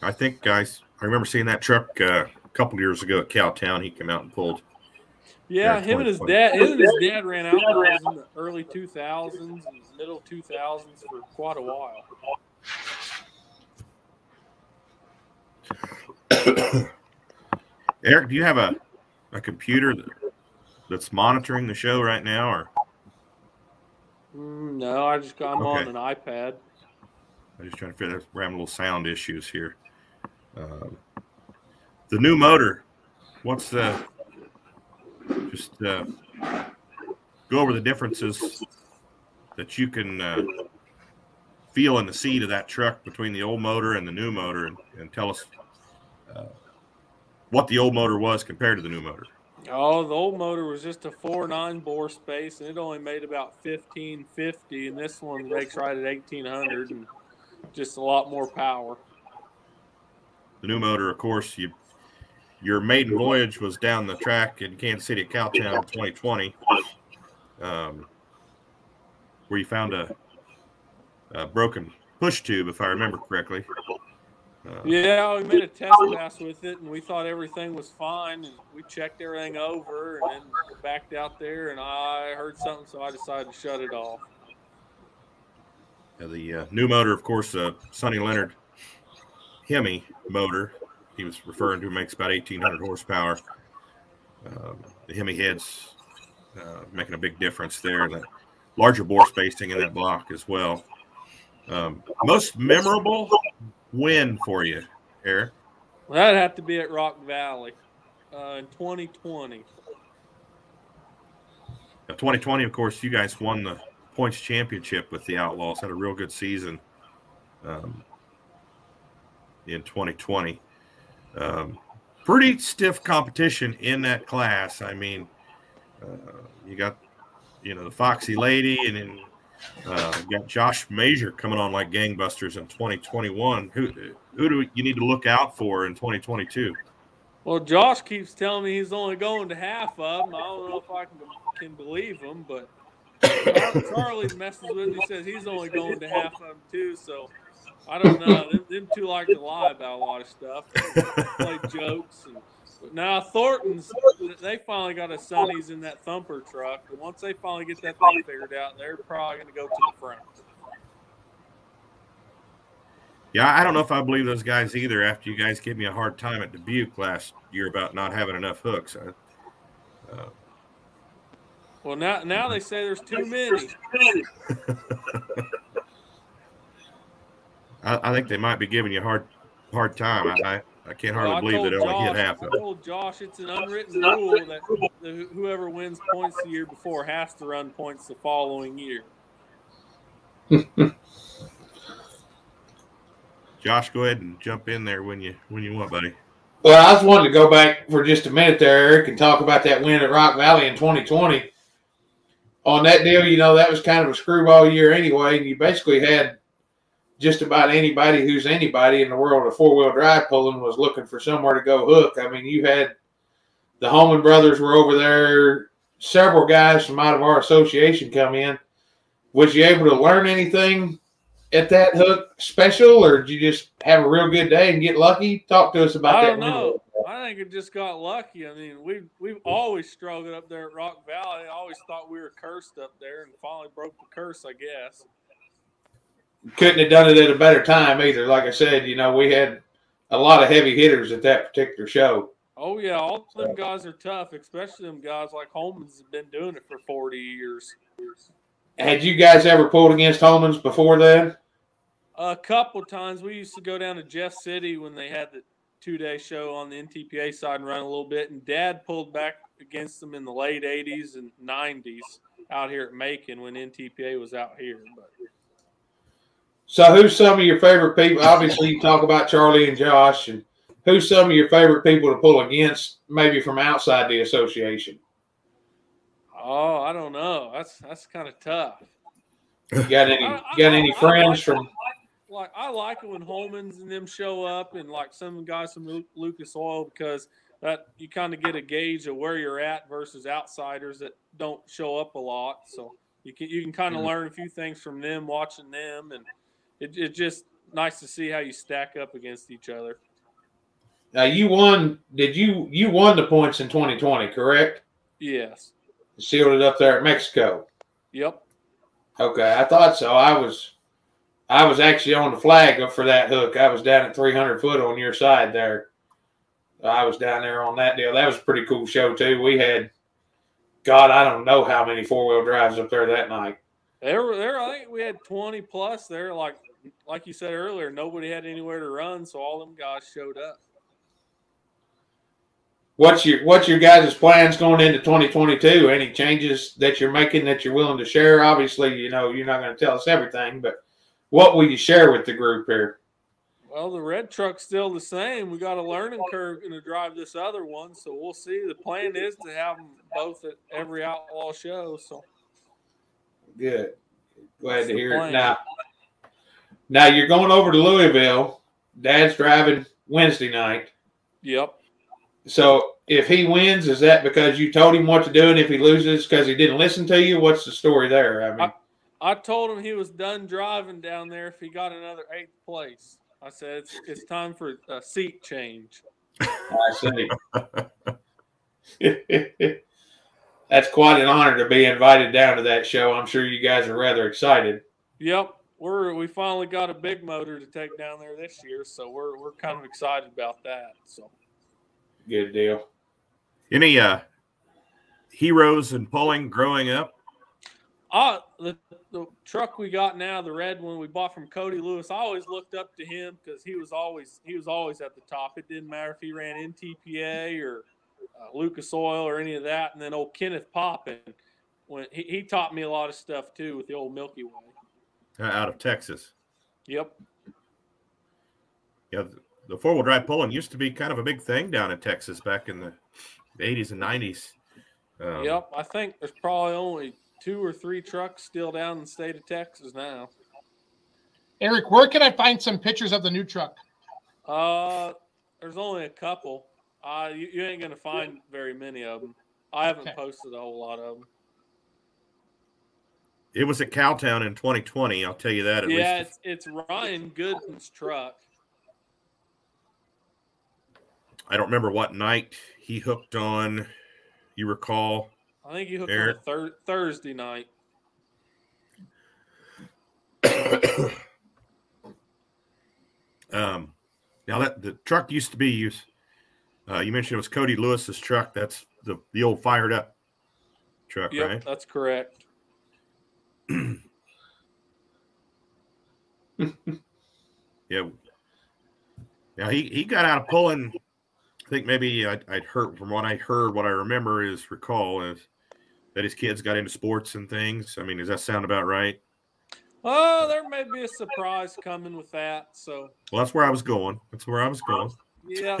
I think, guys, I remember seeing that truck uh, a couple years ago at Cowtown. He came out and pulled. Yeah, him and his dad. Him and his dad ran out in the early two thousands and middle two thousands for quite a while. Eric, do you have a, a computer that – that's monitoring the show right now, or no? I just got okay. on an iPad. I'm just trying to figure out. We're having little sound issues here. Um, the new motor. What's the? Just uh, go over the differences that you can uh, feel in the seat of that truck between the old motor and the new motor, and, and tell us uh, what the old motor was compared to the new motor. Oh, the old motor was just a four nine bore space, and it only made about fifteen fifty, and this one makes right at eighteen hundred, and just a lot more power. The new motor, of course, you, your maiden voyage was down the track in Kansas City, Cowtown, twenty twenty, um, where you found a, a broken push tube, if I remember correctly. Uh, yeah, we made a test pass with it, and we thought everything was fine, and we checked everything over, and then backed out there, and I heard something, so I decided to shut it off. Yeah, the uh, new motor, of course, uh, Sonny Leonard Hemi motor, he was referring to, makes about eighteen hundred horsepower. Um, the Hemi heads uh, making a big difference there. The larger bore spacing in that block as well. Um, most memorable win for you, Eric? Well, that'd have to be at Rock Valley uh, in twenty twenty. Now, twenty twenty, of course, you guys won the points championship with the Outlaws. Had a real good season um, in twenty twenty. Um, pretty stiff competition in that class. I mean, uh, you got, you know, the Foxy Lady, and then Uh, you got Josh Major coming on like gangbusters in twenty twenty-one. Who who do you need to look out for in twenty twenty-two? Well, Josh keeps telling me he's only going to half of them. I don't know if I can, can believe him, but Charlie messes with me, says he's only going to half of them too. So I don't know. Them, them two like to lie about a lot of stuff. They play jokes. And, but now Thornton's, they finally got a Sonny's in that thumper truck. And once they finally get that thing figured out, they're probably going to go to the front. Yeah, I don't know if I believe those guys either after you guys gave me a hard time at Dubuque last year about not having enough hooks. I, uh, well, now, now they say there's too many. I, I think they might be giving you a hard, hard time. I, I I can't hardly well, I believe that only Josh, hit half of it. I told Josh it's an unwritten rule that whoever wins points the year before has to run points the following year. Josh, go ahead and jump in there when you when you want, buddy. Well, I just wanted to go back for just a minute there, Eric, and talk about that win at Rock Valley in twenty twenty. On that deal, you know, that was kind of a screwball year anyway, and you basically had – just about anybody who's anybody in the world of four-wheel drive pulling was looking for somewhere to go hook. I mean, you had the Holman brothers were over there. Several guys from out of our association come in. Was you able to learn anything at that hook special, or did you just have a real good day and get lucky? Talk to us about that. I don't that know. Window. I think it just got lucky. I mean, we've, we've always struggled up there at Rock Valley. I always thought we were cursed up there and finally broke the curse, I guess. Couldn't have done it at a better time either. Like I said, you know, we had a lot of heavy hitters at that particular show. Oh, yeah. All of them guys are tough, especially them guys like Holman's have been doing it for forty years. Had you guys ever pulled against Holman's before then? A couple times. We used to go down to Jeff City when they had the two-day show on the N T P A side and run a little bit, and Dad pulled back against them in the late eighties and nineties out here at Macon when N T P A was out here. But so who's some of your favorite people? Obviously, you talk about Charlie and Josh, and who's some of your favorite people to pull against, maybe from outside the association? Oh, I don't know. That's that's kind of tough. You got any? I, I, got any I, friends I, I, from? I like, I like it when Holman's and them show up, and like some guys from Lucas Oil, because that you kind of get a gauge of where you're at versus outsiders that don't show up a lot. So you can you can kind of mm-hmm. learn a few things from them, watching them, and it's it just nice to see how you stack up against each other. Now you won. Did you you won the points in twenty twenty? Correct. Yes. Sealed it up there at Mexico. Yep. Okay, I thought so. I was, I was actually on the flag for that hook. I was down at three hundred foot on your side there. I was down there on that deal. That was a pretty cool show too. We had, God, I don't know how many four wheel drives up there that night. There were there. I think we had twenty plus there. Like like you said earlier, nobody had anywhere to run, so all them guys showed up. What's your what's your guys' plans going into twenty twenty-two? Any changes that you're making that you're willing to share? Obviously, you know, you're not going to tell us everything, but what will you share with the group here? Well, the red truck's still the same. We got a learning curve going to drive this other one, so we'll see. The plan is to have them both at every Outlaw show. So good. Glad That's to hear plan. it. Now, now you're going over to Louisville. Dad's driving Wednesday night. Yep. So if he wins, is that because you told him what to do? And if he loses, because he didn't listen to you? What's the story there? I mean, I, I told him he was done driving down there if he got another eighth place. I said, it's, it's time for a seat change. I see. That's quite an honor to be invited down to that show. I'm sure you guys are rather excited. Yep. We're, we finally got a big motor to take down there this year. So we're, we're kind of excited about that. So. Good deal. Any uh, heroes in pulling growing up? Uh, the, the truck we got now, the red one we bought from Cody Lewis, I always looked up to him because he was always he was always at the top. It didn't matter if he ran N T P A or uh, Lucas Oil or any of that. And then old Kenneth Poppin, when he, he taught me a lot of stuff too with the old Milky Way. Uh, out of Texas. Yep. Yeah. The four-wheel drive pulling used to be kind of a big thing down in Texas back in the eighties and nineties. Um, yep, I think there's probably only two or three trucks still down in the state of Texas now. Eric, where can I find some pictures of the new truck? Uh, there's only a couple. Uh, you, you ain't going to find very many of them. I haven't okay. posted a whole lot of them. It was at Cowtown in twenty twenty, I'll tell you that. At yeah, least. It's, it's Ryan Gooden's truck. I don't remember what night he hooked on. You recall? I think he hooked Eric? on a thir Thursday night. um, now that the truck used to be used, uh, you mentioned it was Cody Lewis's truck. That's the the old fired up truck, yep, right? That's correct. Yeah. Now he he got out of pulling. I think maybe I'd, I'd heard from what I heard, what I remember is recall is that his kids got into sports and things. I mean, does that sound about right? Oh, there may be a surprise coming with that. So, well, that's where I was going. That's where I was going. Yeah,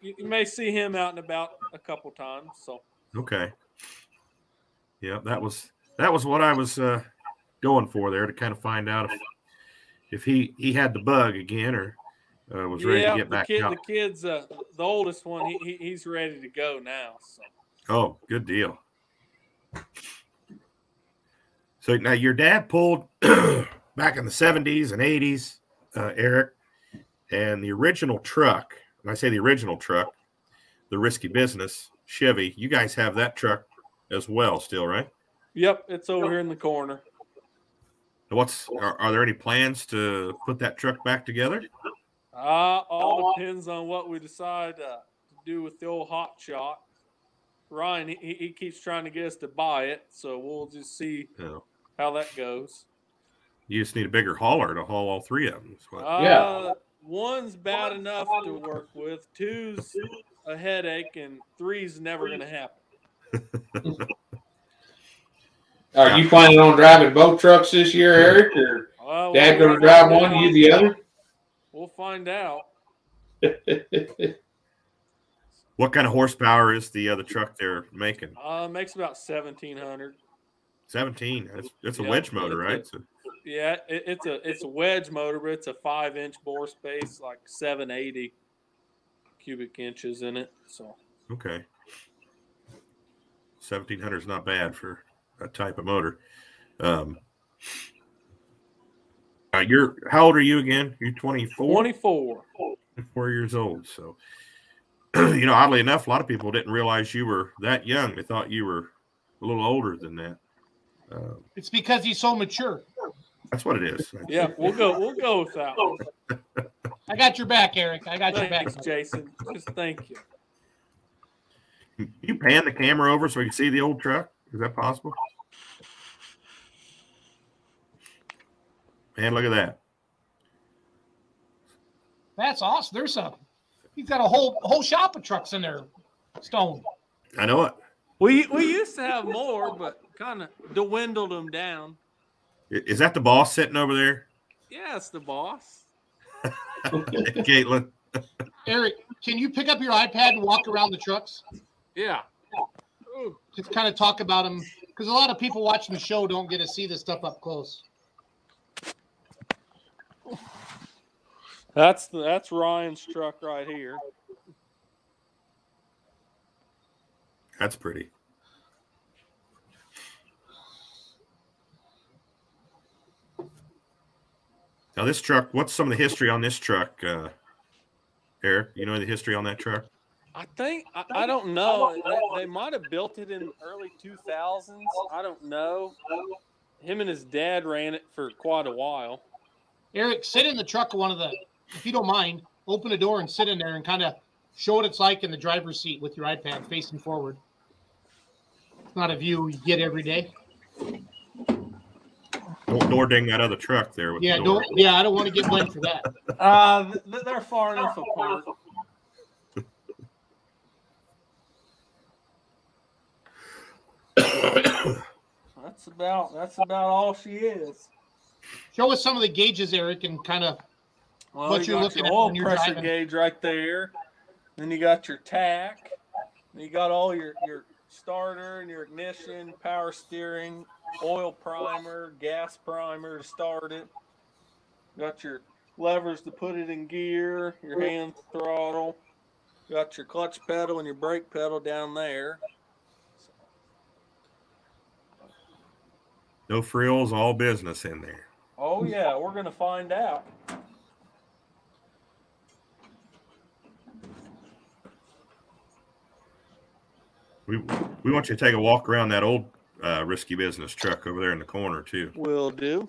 you may see him out and about a couple times. So, okay, yeah, that was that was what I was uh, going for there to kind of find out if if he he had the bug again or. Uh, was ready yeah, to get back kid, out. The kid's uh, the oldest one. He, he he's ready to go now. So. Oh, good deal. So now your dad pulled back in the seventies and eighties, uh, Eric, and the original truck, and I say the original truck, the Risky Business Chevy, you guys have that truck as well still, right? Yep, it's over here in the corner. What's are, are there any plans to put that truck back together? Uh, all depends on what we decide uh, to do with the old hot shot. Ryan, he, he keeps trying to get us to buy it, so we'll just see oh. how that goes. You just need a bigger hauler to haul all three of them. So. Uh, yeah, one's bad enough to work with, two's a headache, and three's never going to happen. Are you planning on driving both trucks this year, Eric, or well, Dad going to drive one and you the other? We'll find out. What kind of horsepower is the other truck they're making? Uh, makes about seventeen hundred. seventeen. That's that's a yeah, wedge motor, right? So. Yeah, it, it's a it's a wedge motor, but it's a five inch bore space, like seven eighty cubic inches in it. So okay, seventeen hundred is not bad for a type of motor. Um, uh, you're how old are you again? You're twenty-four. twenty-four. twenty-four years old. So, you know, oddly enough, a lot of people didn't realize you were that young. They thought you were a little older than that. Um, it's because he's so mature. That's what it is. Yeah, we'll go. We'll go with that one. I got your back, Eric. I got Thanks, your back, Jason. Just thank you. Can you pan the camera over so we can see the old truck? Is that possible? Man, look at that. That's awesome. There's a he's got a whole whole shop of trucks in there. Stone. I know it. We we used to have more, but kind of dwindled them down. Is that the boss sitting over there? Yeah, it's the boss. Caitlin. Eric, can you pick up your iPad and walk around the trucks? Yeah. Just kind of talk about them, because a lot of people watching the show don't get to see this stuff up close. That's the, that's Ryan's truck right here. That's pretty. Now this truck, what's some of the history on this truck, uh, Eric? You know the history on that truck? I think I, I don't know. They, they might have built it in the early two thousands. I don't know. Him and his dad ran it for quite a while. Eric, sit in the truck. One of the, if you don't mind, open the door and sit in there and kind of show what it's like in the driver's seat with your iPad facing forward. It's not a view you get every day. Don't door ding that other truck there. With yeah, the door. Don't, yeah, I don't want to get blamed for that. Uh, they're far enough apart. that's about that's about all she is. Show us some of the gauges, Eric, and kind of well, what you you're looking your at. Oil when you're pressure driving. Gauge right there. Then you got your tack. And you got all your your starter and your ignition, power steering, oil primer, gas primer to start it. Got your levers to put it in gear. Your hand throttle. Got your clutch pedal and your brake pedal down there. No frills, all business in there. Oh, yeah. We're going to find out. We we want you to take a walk around that old uh, Risky Business truck over there in the corner, too. Will do.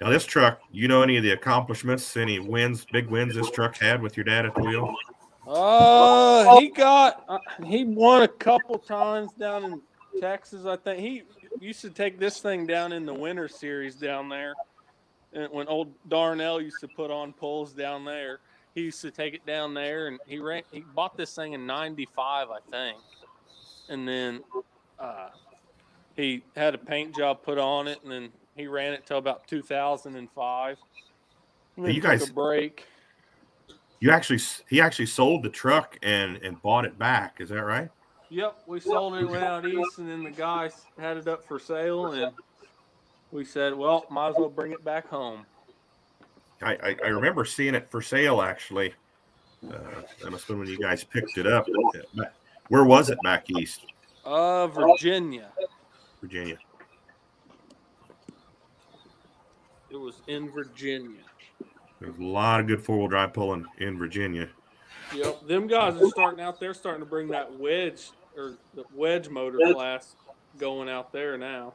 Now, this truck, you know any of the accomplishments, any wins, big wins this truck had with your dad at the wheel? Uh, he got uh, – he won a couple times down in – Texas, I think. He used to take this thing down in the winter series down there. And when old Darnell used to put on pulls down there, he used to take it down there, and he ran. He bought this thing in ninety-five, I think. And then uh, he had a paint job put on it, and then he ran it till about two thousand five. And then you guys took a break. You actually, he actually sold the truck and and bought it back. Is that right? Yep, we sold it around east, and then the guy had it up for sale, and we said, well, might as well bring it back home. I, I, I remember seeing it for sale, actually. Uh, I must have been when you guys picked it up. Where was it back east? Uh, Virginia. Virginia. It was in Virginia. There's a lot of good four-wheel drive pulling in Virginia. Yep, them guys are starting out there, starting to bring that wedge or the wedge motor class going out there now.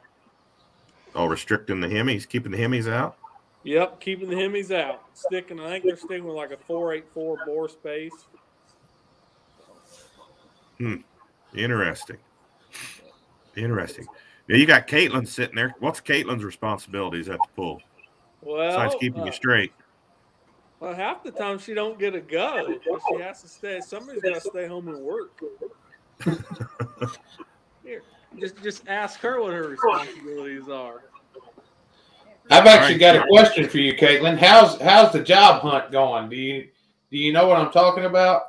Oh, restricting the Hemis, keeping the Hemis out? Yep, keeping the Hemis out. Sticking, I think they're sticking with like a four eighty-four bore space. Hmm, interesting. Interesting. Now you got Caitlin sitting there. What's Caitlin's responsibilities at the pool? Well, besides keeping uh, you straight. Well, half the time she don't get a go. She has to stay. Somebody's got to stay home and work. Here, just just ask her what her responsibilities are. I've actually got a question for you, Caitlin. How's how's the job hunt going? Do you do you know what I'm talking about?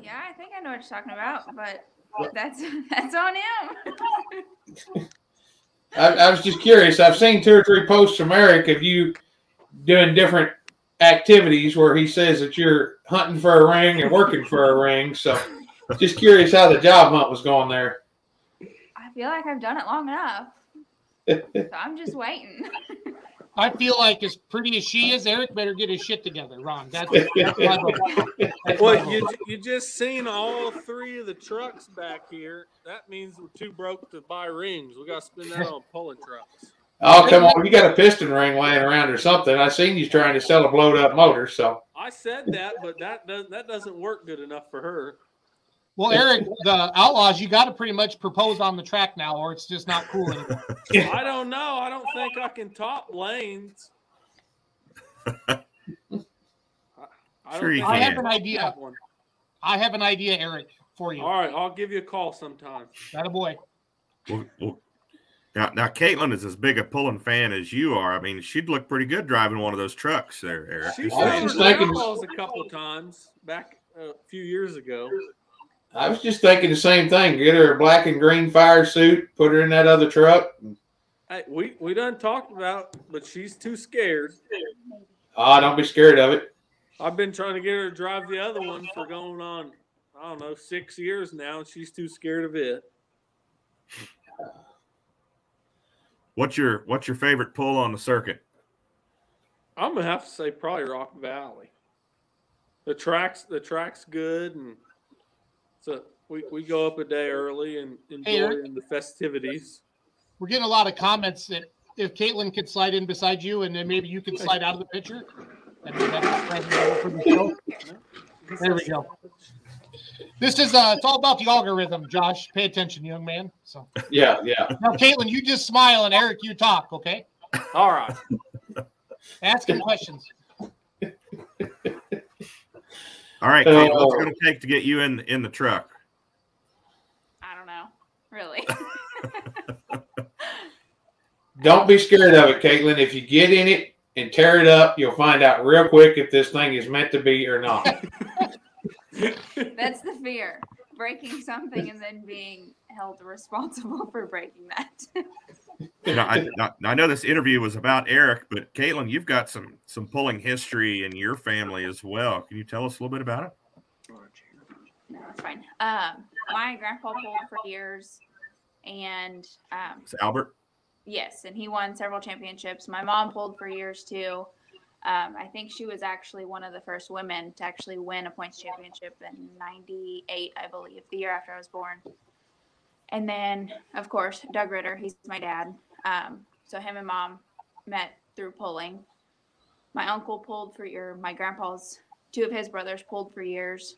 Yeah, I think I know what you're talking about, but that's that's on him. I, I was just curious. I've seen two or three posts from Eric of you doing different activities where he says that you're hunting for a ring and working for a ring. So just curious how the job hunt was going there. I feel like I've done it long enough. So I'm just waiting. I feel like as pretty as she is, Eric better get his shit together, Ron. That's, that's my that's well, my you, you just seen all three of the trucks back here. That means we're too broke to buy rings. We got to spend that on pulling trucks. Oh, come on. You got a piston ring laying around or something. I seen you trying to sell a blowed up motor. So I said that, but that doesn't, that doesn't work good enough for her. Well, Eric, the Outlaws, you got to pretty much propose on the track now, or it's just not cool anymore. I don't know. I don't think I can top lanes. I, I, sure you can. I have an idea. I have an idea, Eric, for you. All right, I'll give you a call sometime. Atta boy. Well, well. Now, now, Caitlin is as big a pulling fan as you are. I mean, she'd look pretty good driving one of those trucks there, Eric. She's taken calls a couple times back a few years ago. I was just thinking the same thing. Get her a black and green fire suit, put her in that other truck. Hey, we, we done talked about it, but she's too scared. Oh, don't be scared of it. I've been trying to get her to drive the other one for going on, I don't know, six years now, and she's too scared of it. What's your what's your favorite pull on the circuit? I'm gonna have to say probably Rock Valley. The tracks the track's good, and so we, we go up a day early and enjoy hey, the festivities. We're getting a lot of comments that if Caitlin could slide in beside you, and then maybe you could slide out of the picture. That'd be better for the show. There we go. This is uh, it's all about the algorithm, Josh. Pay attention, young man. So yeah, yeah. Now, Caitlin, you just smile, and Eric, you talk. Okay. All right. Ask him questions. All right, Caitlin, uh, what's it going to take to get you in in the truck? I don't know, really. Don't be scared of it, Caitlin. If you get in it and tear it up, you'll find out real quick if this thing is meant to be or not. That's the fear, breaking something and then being held responsible for breaking that. Now, I, now, I know this interview was about Eric, but Caitlin, you've got some some pulling history in your family as well. Can you tell us a little bit about it? No, it's fine. Um, my grandpa pulled for years, and um, it's Albert. Yes, and he won several championships. My mom pulled for years too. Um, I think she was actually one of the first women to actually win a points championship in ninety-eight, I believe, the year after I was born. And then, of course, Doug Ritter, he's my dad. Um, so him and mom met through pulling. My uncle pulled for years. My grandpa's, two of his brothers pulled for years.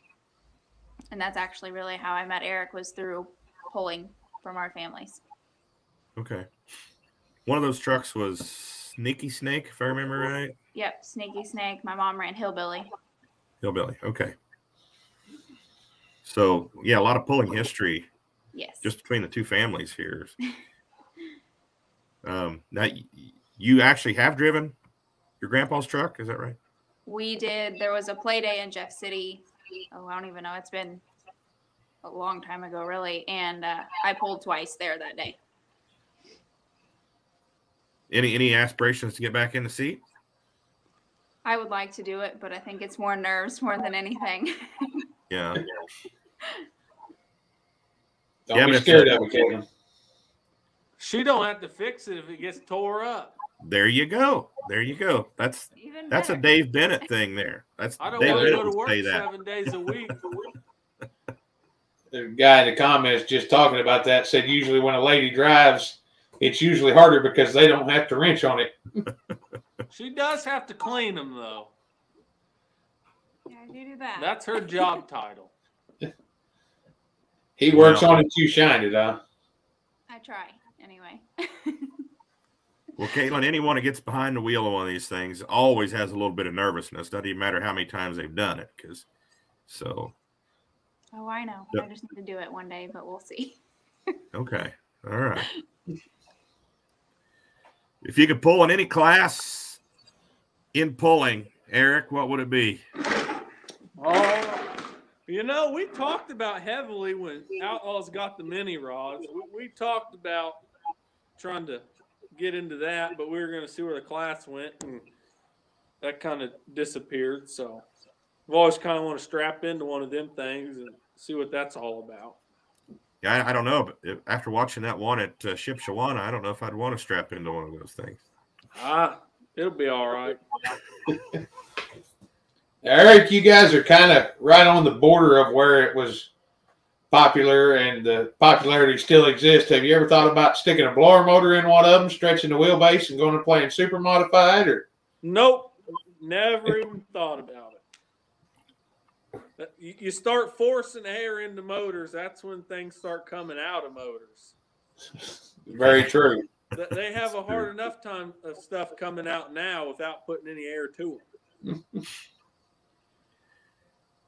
And that's actually really how I met Eric, was through pulling from our families. Okay. One of those trucks was Sneaky Snake, if I remember right. Yep, Sneaky Snake. My mom ran Hillbilly. Hillbilly, okay. So, yeah, a lot of pulling history. Yes. Just between the two families here. um, now, you actually have driven your grandpa's truck, is that right? We did. There was a play day in Jeff City. Oh, I don't even know. It's been a long time ago, really. And uh, I pulled twice there that day. Any any aspirations to get back in the seat? I would like to do it, but I think it's more nerves more than anything. Yeah. Don't yeah, be scared of it, Caitlin. She don't have to fix it if it gets tore up. There you go. There you go. That's Even that's better. a Dave Bennett thing there. That's I don't Dave want to go to work seven days a week. The guy in the comments just talking about that said usually when a lady drives, it's usually harder because they don't have to wrench on it. She does have to clean them, though. Yeah, I do that. That's her job title. He works wow. on it. You shine it, huh? I try, anyway. Well, Caitlin, anyone who gets behind the wheel of one of these things always has a little bit of nervousness. Doesn't even matter how many times they've done it, because so. Oh, I know. Yep. I just need to do it one day, but we'll see. Okay. All right. If you could pull in any class in pulling, Eric, what would it be? Oh, you know, we talked about heavily when Outlaws got the mini rods. We, we talked about trying to get into that, but we were going to see where the class went, and that kind of disappeared. So I've always kind of want to strap into one of them things and see what that's all about. Yeah, I, I don't know, but if, after watching that one at uh, Shipshawana, I don't know if I'd want to strap into one of those things. Ah, it'll be all right. Eric, you guys are kind of right on the border of where it was popular, and the popularity still exists. Have you ever thought about sticking a blower motor in one of them, stretching the wheelbase, and going to playing super modified? Or nope, never even thought about it. You start forcing air into motors, that's when things start coming out of motors. Very true. They have a hard enough time of stuff coming out now without putting any air to them.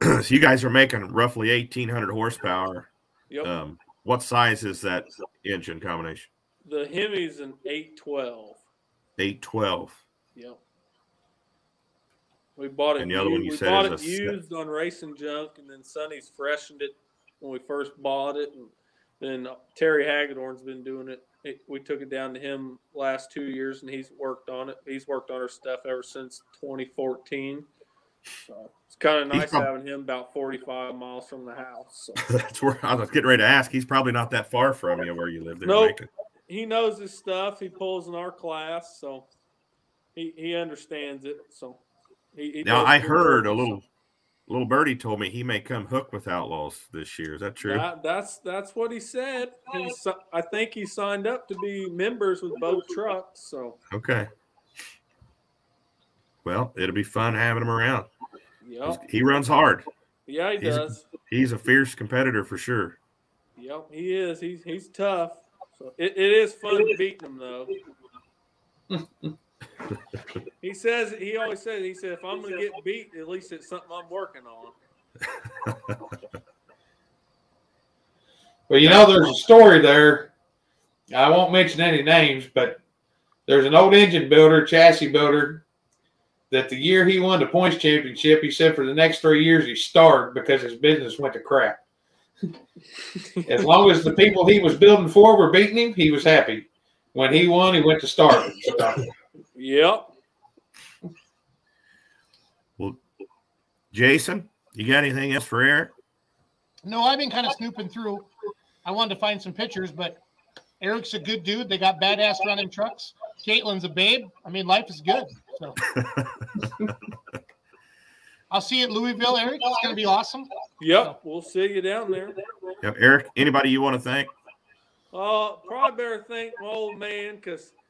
So you guys are making roughly eighteen hundred horsepower. Yep. Um, what size is that engine combination? The Hemi's an eight twelve. eight twelve. Yep. We bought it, and the other used, one you we said bought it used on Racing Junk, and then Sonny's freshened it when we first bought it. And then Terry Hagedorn's been doing it. it. We took it down to him last two years, and he's worked on it. He's worked on our stuff ever since twenty fourteen. So it's kind of nice probably, having him about forty-five miles from the house. So. That's where I was getting ready to ask. He's probably not that far from you where you live. No, nope. He knows his stuff. He pulls in our class, so he, he understands it. So. He, he now I heard a little, little birdie told me he may come hook with Outlaws this year. Is that true? That, that's that's what he said. He's, I think he signed up to be members with both trucks. So okay. Well, it'll be fun having him around. Yep. He runs hard. Yeah, he he's, does. He's a fierce competitor for sure. Yep, he is. He's he's tough. So it, it is fun beating him though. He says he always says he said if I'm gonna get beat, at least it's something I'm working on. Well, you know, there's a story there. I won't mention any names, but there's an old engine builder, chassis builder, that the year he won the points championship, he said for the next three years he starved because his business went to crap. As long as the people he was building for were beating him, he was happy. When he won, he went to starving. Yep. Well, Jason, you got anything else for Eric? No, I've been kind of snooping through. I wanted to find some pictures, but Eric's a good dude. They got badass running trucks. Caitlin's a babe. I mean, life is good. So. I'll see you at Louisville, Eric. It's going to be awesome. Yep, so. We'll see you down there. Yep, Eric, anybody you want to thank? Uh, probably better thank my old man because –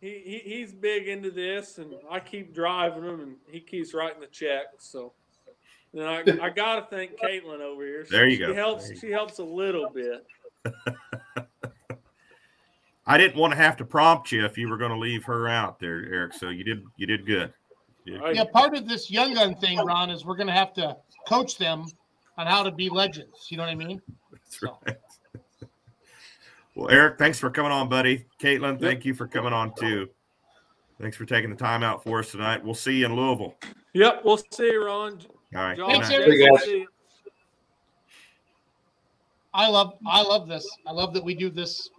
He, he he's big into this, and I keep driving him, and he keeps writing the check. So, and I I gotta thank Caitlin over here. She, there you go. She helps. She go. helps a little bit. I didn't want to have to prompt you if you were going to leave her out there, Eric. So you did you did good. You did. Yeah, part of this young gun thing, Ron, is we're going to have to coach them on how to be legends. You know what I mean? That's right. So. Well, Eric, thanks for coming on, buddy. Caitlin, thank you for coming on, too. Thanks for taking the time out for us tonight. We'll see you in Louisville. Yep, we'll see you, Ron. All right. John, thanks, Eric. I love, I love this. I love that we do this.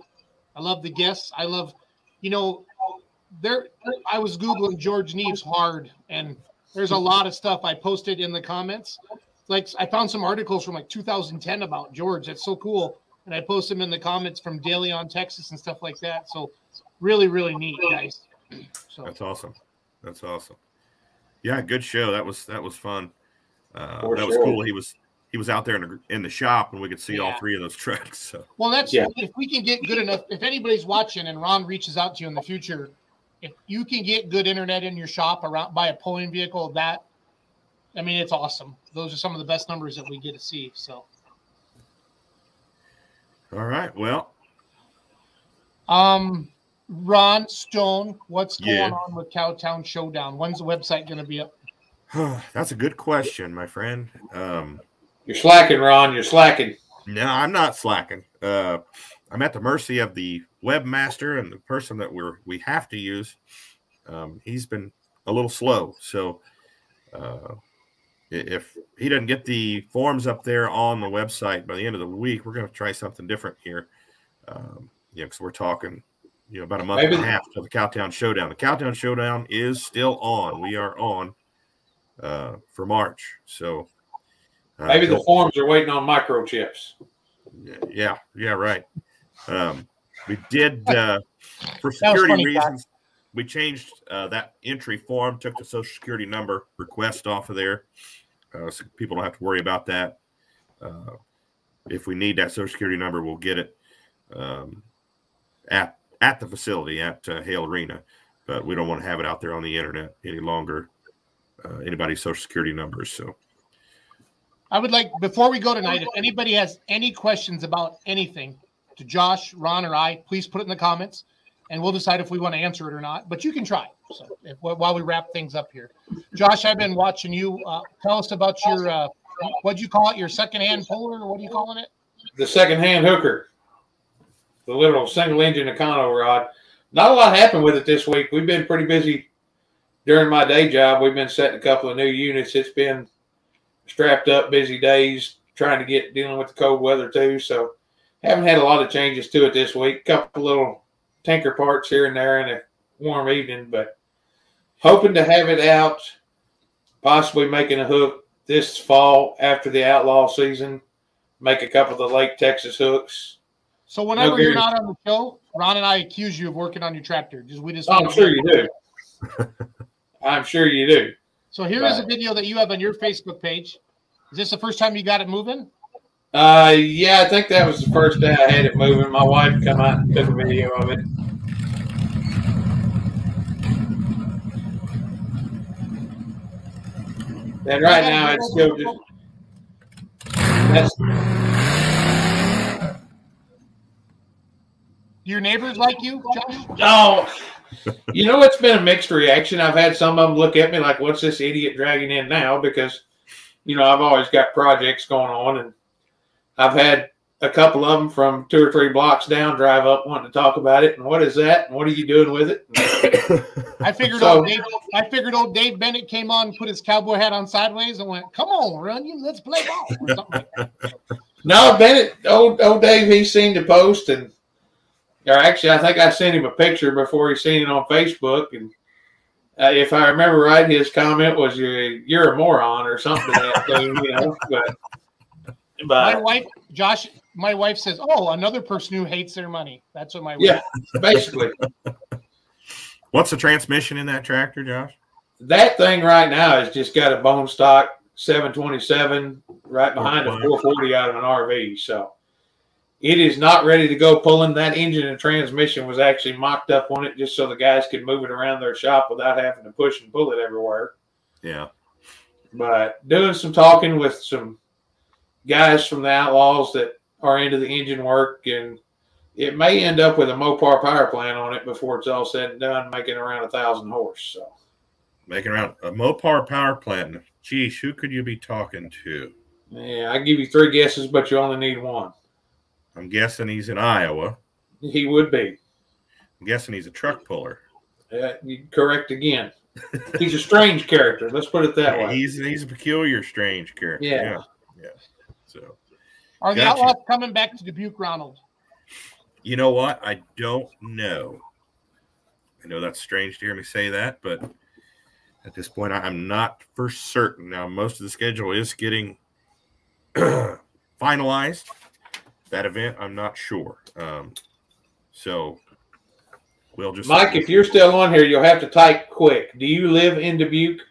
I love the guests. I love, you know, there. I was Googling George Neves hard, and there's a lot of stuff I posted in the comments. Like, I found some articles from, like, two thousand ten about George. That's so cool. And I post them in the comments from Daily on Texas and stuff like that. So really, really neat, guys. So that's awesome. That's awesome. Yeah, good show. That was that was fun. Uh, that sure. was cool. He was he was out there in the, in the shop, and we could see yeah. all three of those trucks. So. Well, that's yeah. if we can get good enough. If anybody's watching, and Ron reaches out to you in the future, if you can get good internet in your shop around by a pulling vehicle, that I mean, it's awesome. Those are some of the best numbers that we get to see. So. All right. Well. Um. Ron Stone, what's going yeah. on with Cowtown Showdown? When's the website going to be up? That's a good question, my friend. Um, You're slacking, Ron. You're slacking. No, I'm not slacking. Uh, I'm at the mercy of the webmaster and the person that we're we have to use. Um, he's been a little slow, so uh, if he doesn't get the forms up there on the website by the end of the week, we're going to try something different here. Um, yeah, because we're talking. You know, about a month Maybe. and a half till the Cowtown Showdown. The Cowtown Showdown is still on. We are on uh, for March. So uh, Maybe the forms are waiting on microchips. Yeah, yeah, right. Um, we did, uh, for security reasons, we changed uh, that entry form, took the Social Security number request off of there. Uh, so people don't have to worry about that. Uh, if we need that Social Security number, we'll get it um, at at the facility at uh, Hale Arena, but we don't want to have it out there on the internet any longer, uh, anybody's Social Security numbers. So I would like, before we go tonight, if anybody has any questions about anything to Josh, Ron, or I, please put it in the comments and we'll decide if we want to answer it or not, but you can try. So if, while we wrap things up here, Josh, I've been watching you. Uh, tell us about your, uh, what'd you call it? Your secondhand puller, or what are you calling it? The secondhand hooker. The literal single-engine Econo rod. Not a lot happened with it this week. We've been pretty busy during my day job. We've been setting a couple of new units. It's been strapped up, busy days, trying to get dealing with the cold weather too. So haven't had a lot of changes to it this week. A couple little tinker parts here and there in a warm evening, but hoping to have it out, possibly making a hook this fall after the Outlaw season, make a couple of the Lake Texas hooks. So whenever no you're not on the show, Ron and I accuse you of working on your tractor. Just we just. Oh, I'm sure you do. I'm sure you do. So here right. is a video that you have on your Facebook page. Is this the first time you got it moving? Uh, yeah, I think that was the first day I had it moving. My wife came out and took a video of it. And right now it's still just. That's. Do your neighbors like you, Josh? Oh, you know, it's been a mixed reaction. I've had some of them look at me like, what's this idiot dragging in now? Because, you know, I've always got projects going on. And I've had a couple of them from two or three blocks down drive up wanting to talk about it. And what is that? And what are you doing with it? I figured so, old Dave, I figured old Dave Bennett came on and put his cowboy hat on sideways and went, come on, run you. Let's play ball. Or something like that. No, Bennett, old, old Dave, he seen the post and. Or actually, I think I sent him a picture before he seen it on Facebook. And uh, if I remember right, his comment was, you're, you're a moron or something. That thing, you know? but, but, my wife, Josh, my wife says, oh, another person who hates their money. That's what my wife Yeah, says. Basically. What's the transmission in that tractor, Josh? That thing right now has just got a bone stock seven twenty-seven right behind a four forty out of an R V. So. It is not ready to go pulling. That engine and transmission was actually mocked up on it just so the guys could move it around their shop without having to push and pull it everywhere. Yeah. But doing some talking with some guys from the Outlaws that are into the engine work, and it may end up with a Mopar power plant on it before it's all said and done, making around a thousand horse. So. Making around a Mopar power plant. Geez, who could you be talking to? Yeah, I give you three guesses, but you only need one. I'm guessing he's in Iowa. He would be. I'm guessing he's a truck puller. Uh, correct again. He's a strange character. Let's put it that yeah, way. He's he's a peculiar, strange character. Yeah, yeah. yeah. So, are the Outlaws coming back to Dubuque, Ronald? You know what? I don't know. I know that's strange to hear me say that, but at this point, I'm not for certain. Now, most of the schedule is getting finalized. That event, I'm not sure. Um, so we'll just Mike, if you're still on here, you'll have to type quick. Do you live in Dubuque?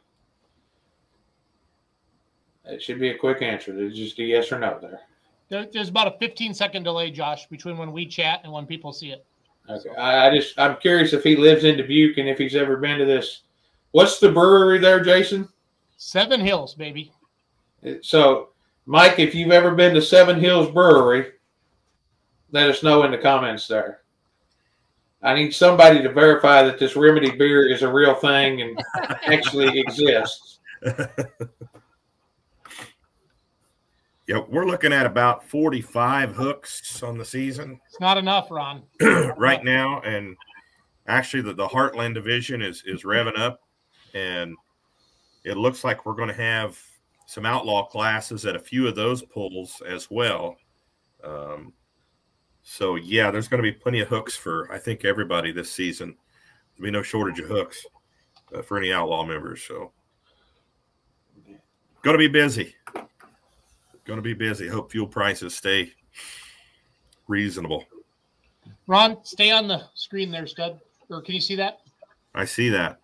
It should be a quick answer. There's just a yes or no there. there there's about a fifteen second delay, Josh, between when we chat and when people see it. Okay. I, I just I'm curious if he lives in Dubuque and if he's ever been to this. What's the brewery there, Jason? Seven Hills, baby. So, Mike, if you've ever been to Seven Hills Brewery, let us know in the comments there. I need somebody to verify that this remedy beer is a real thing and actually exists. Yeah, we're looking at about forty-five hooks on the season. It's not enough, Ron. Right now, and actually the, the Heartland division is, is revving up, and it looks like we're going to have some outlaw classes at a few of those pulls as well. Um, so, yeah, there's going to be plenty of hooks for, I think, everybody this season. There'll be no shortage of hooks uh, for any outlaw members. So, going to be busy. Going to be busy. Hope fuel prices stay reasonable. Ron, stay on the screen there, Stud. Or can you see that? I see that.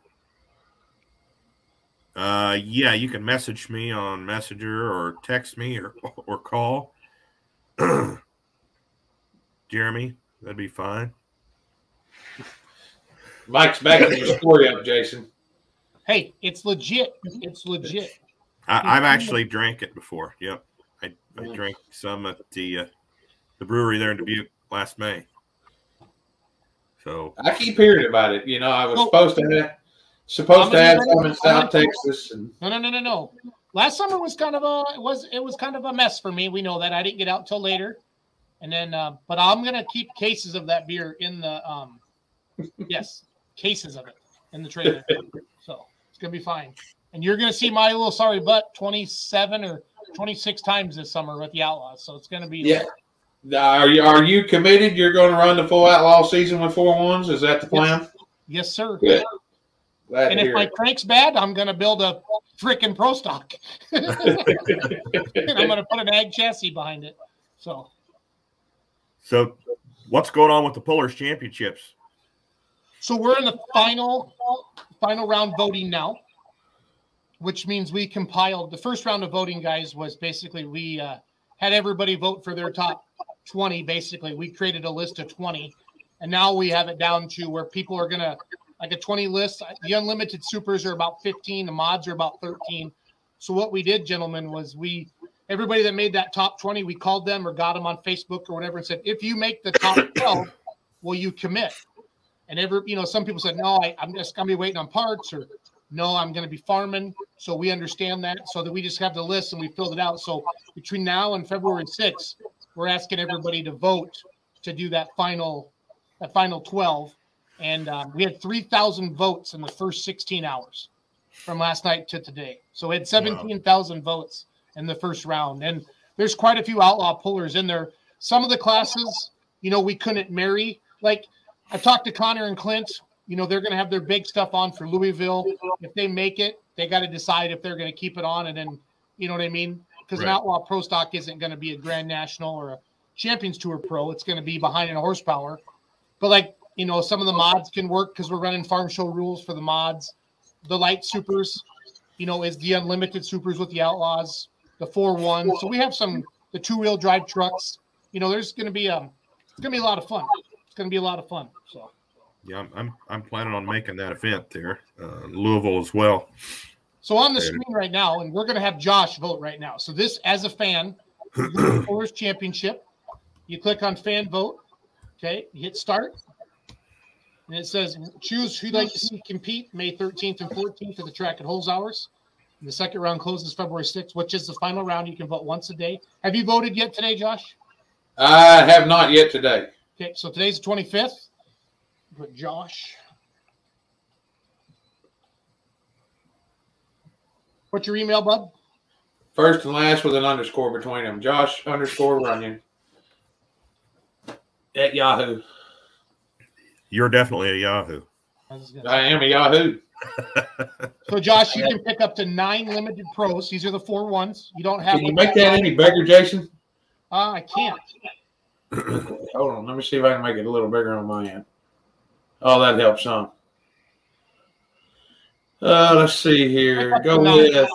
Uh, yeah, you can message me on Messenger or text me or or call. Jeremy, that'd be fine. Mike's backing your story up, Jason. Hey, it's legit. It's legit. I, I've actually drank it before. Yep. I, I drank some at the uh, the brewery there in Dubuque last May. So I keep hearing about it. You know, I was oh, supposed to have supposed to have some in South Texas. And... No, no, no, no, no. Last summer was kind of a it was it was kind of a mess for me. We know that. I didn't get out till later, and then uh, but I'm gonna keep cases of that beer in the um yes cases of it in the trailer, so it's gonna be fine. And you're gonna see my little sorry butt twenty-seven or twenty-six times this summer with the Outlaws, so it's going to be. Yeah, are you are you committed? You're going to run the full Outlaw season with four ones. Is that the plan? Yes, yes sir. Good. Glad and if my it. crank's bad, I'm going to build a freaking pro stock, and I'm going to put an ag chassis behind it. So, so what's going on with the Pullers Championships? So we're in the final final round voting now, which means we compiled the first round of voting, guys, was basically we uh, had everybody vote for their top twenty. Basically, we created a list of twenty, and now we have it down to where people are going to, like a twenty list. The unlimited supers are about fifteen. The mods are about thirteen. So what we did, gentlemen, was we, everybody that made that top twenty, we called them or got them on Facebook or whatever and said, if you make the top twelve, will you commit? And every, you know, some people said, no, I, I'm just going to be waiting on parts, or no, I'm going to be farming. So we understand that, so that we just have the list and we filled it out. So between now and February sixth, we're asking everybody to vote to do that final, that final twelve. And um, we had three thousand votes in the first sixteen hours from last night to today. So we had seventeen thousand wow. votes in the first round. And there's quite a few outlaw pullers in there. Some of the classes, you know, we couldn't marry. Like I talked to Connor and Clint. You know, they're going to have their big stuff on for Louisville. If they make it, they got to decide if they're going to keep it on. And then, you know what I mean? Because right. an outlaw pro stock isn't going to be a Grand National or a Champions Tour pro. It's going to be behind in a horsepower. But, like, you know, some of the mods can work because we're running farm show rules for the mods. The light supers, you know, is the unlimited supers with the outlaws, the four one. So we have some, the two-wheel drive trucks. You know, there's going to be um, it's going to be a lot of fun. It's going to be a lot of fun, so. Yeah, I'm, I'm I'm planning on making that event there, uh, Louisville as well. So on the screen right now, and we're going to have Josh vote right now. So this, as a fan, Pullers Championship, you click on Fan Vote, okay, you hit Start, and it says choose who you'd like to see compete May thirteenth and fourteenth at the track at Holes Hours. And the second round closes February sixth, which is the final round. You can vote once a day. Have you voted yet today, Josh? I have not yet today. Okay, so today's the twenty-fifth. But Josh, what's your email, bub? First and last with an underscore between them. Josh underscore Runyon at Yahoo. You're definitely a Yahoo. I, I am a Yahoo. So, Josh, you can pick up to nine limited pros. These are the four ones. You don't have. Can you make that any bigger, Jason? Uh, I can't. Hold on. Let me see if I can make it a little bigger on my end. Oh, that helps, huh? Uh, let's see here. Go with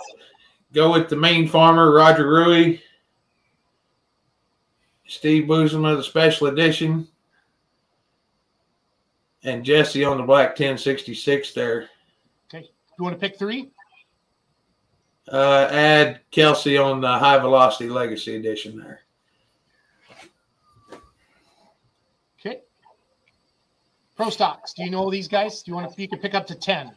go with the main farmer, Roger Rui. Steve Boozema of the Special Edition. And Jesse on the black ten sixty-six there. Okay. You want to pick three? Uh, add Kelsey on the High Velocity Legacy Edition there. Okay. Pro Stocks. Do you know these guys? Do you want to, you can pick up to ten?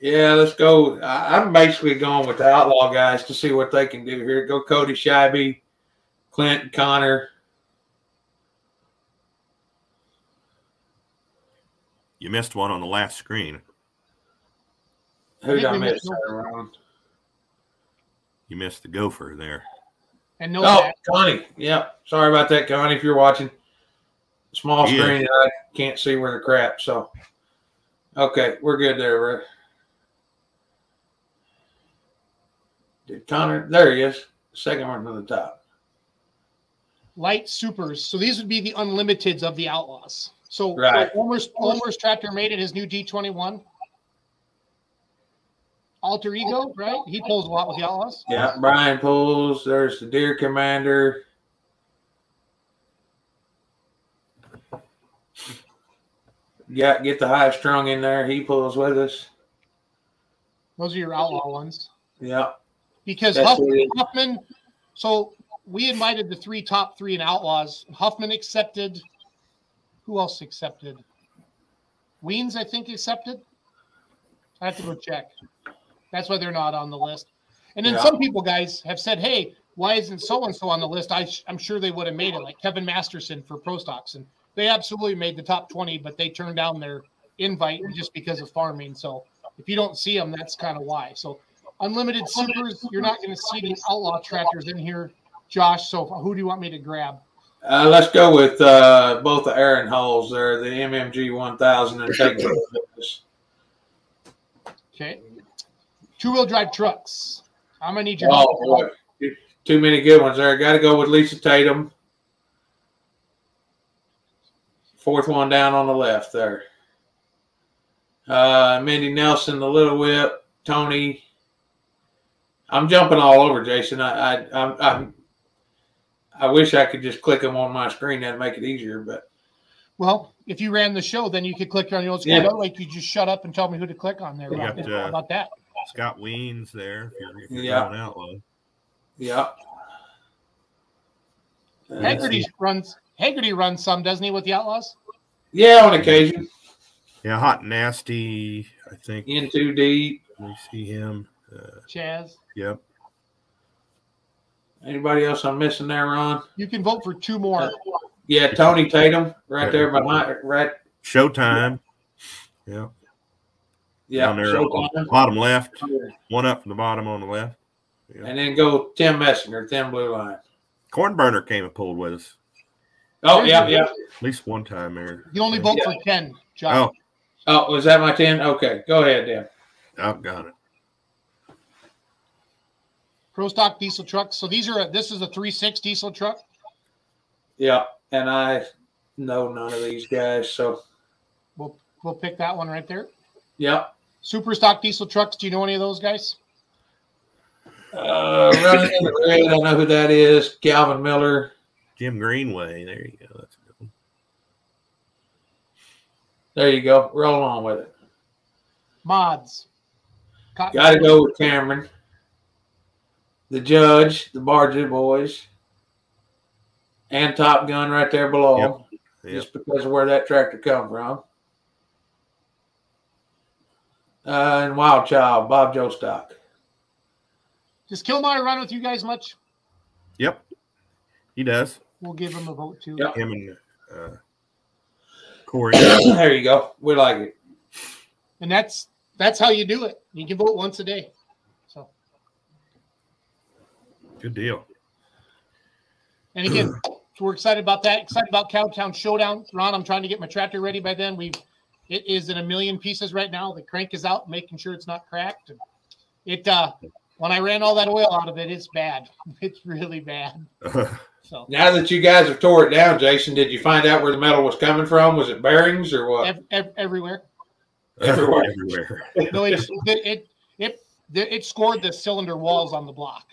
Yeah, let's go. I, I'm basically going with the Outlaw guys to see what they can do here. Go Cody Shibe, Clint Connor. You missed one on the last screen. Who did I miss that round? You missed the gopher there. And no oh, Connie. Yeah. Sorry about that, Connie, if you're watching. Small yeah. screen. I can't see where the crap. So, okay. We're good there, Rick. Did Connor? There he is. Second one from the top. Light supers. So these would be the unlimiteds of the Outlaws. So, right. so Homer's, Homer's tractor made it his new D twenty-one. Alter Ego, right? He pulls a lot with the Outlaws. Yeah, Brian pulls. There's the Deer Commander. Yeah, get the High Strung in there. He pulls with us. Those are your Outlaw ones. Yeah. Because Huffman, Huffman, so we invited the three top three in Outlaws. Huffman accepted. Who else accepted? Weens, I think, accepted. I have to go check. That's why they're not on the list. And then yeah. some people, guys, have said, hey, why isn't so-and-so on the list? I, I'm sure they would have made it, like Kevin Masterson for Pro Stocks. And they absolutely made the top twenty, but they turned down their invite just because of farming. So if you don't see them, that's kind of why. So unlimited supers, you're not going to see the Outlaw tractors in here, Josh. So who do you want me to grab? Uh, let's go with uh, both the Aaron Halls there, the M M G one thousand and Texas. Okay. Two-wheel drive trucks. I'm going to need your oh, help. Boy. Too many good ones there. Got to go with Lisa Tatum. Fourth one down on the left there. Uh, Mindy Nelson, the Little Whip, Tony. I'm jumping all over, Jason. I, I, I, I, I wish I could just click them on my screen. That'd make it easier. But well, if you ran the show, then you could click on your own screen. Yeah. Like you just shut up and tell me who to click on there. Right? Got, uh, How about that? Scott Weens there. If you're yeah. Outlaw. Yeah. Haggerty runs. Haggerty runs some, doesn't he, with the Outlaws? Yeah, on occasion. Yeah, Hot Nasty. I think. In Too Deep. We see him. Uh, Chaz. Yep. Anybody else I'm missing there, Ron? You can vote for two more. Uh, yeah, Tony Tatum, right yeah. there behind, right. Showtime. Yeah. Yeah. Down there on the bottom left. Yeah. One up from the bottom on the left. Yeah. And then go Tim Messinger, Tim Blue Line. Cornburner came and pulled with us. Oh yeah, yeah. At least one time there. You only vote yeah. for ten, John. Oh. oh, was that my ten? Okay, go ahead, Dan. I've got it. Pro Stock diesel trucks. So these are a, this is a three six diesel truck. Yeah, and I know none of these guys, so we'll we'll pick that one right there. Yeah. Super Stock diesel trucks. Do you know any of those guys? Uh, running in the red, I don't know who that is. Calvin Miller, Jim Greenway. There you go. That's a good one. There you go. Roll on with it. Mods. Got to go with Cameron. The Judge, the Barger Boys, and Top Gun right there below, yep. Yep. just because of where that tractor come from. Uh, and Wild Child, Bob Joe Stock. Does Kilmeyer run with you guys much? Yep, he does. We'll give him a vote, too. Yep. Him and uh, Corey. There you go. We like it. And that's that's how you do it. You can vote once a day. Good deal. And again, so we're excited about that. Excited about Cowtown Showdown. Ron, I'm trying to get my tractor ready by then. We've it is in a million pieces right now. The crank is out, making sure it's not cracked. And it uh when I ran all that oil out of it, it's bad. It's really bad. So now that you guys have tore it down, Jason, did you find out where the metal was coming from? Was it bearings or what? Ev ev everywhere. Everywhere. Everywhere. Billy, it, it it it scored the cylinder walls on the block.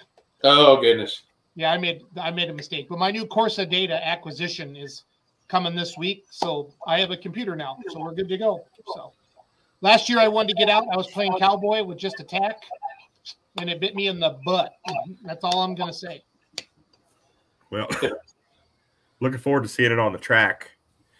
Oh goodness. Yeah, I made I made a mistake. But my new Corsa data acquisition is coming this week, so I have a computer now, so we're good to go. So last year I wanted to get out. I was playing cowboy with just a tack, and it bit me in the butt. That's all I'm gonna say. Well, looking forward to seeing it on the track.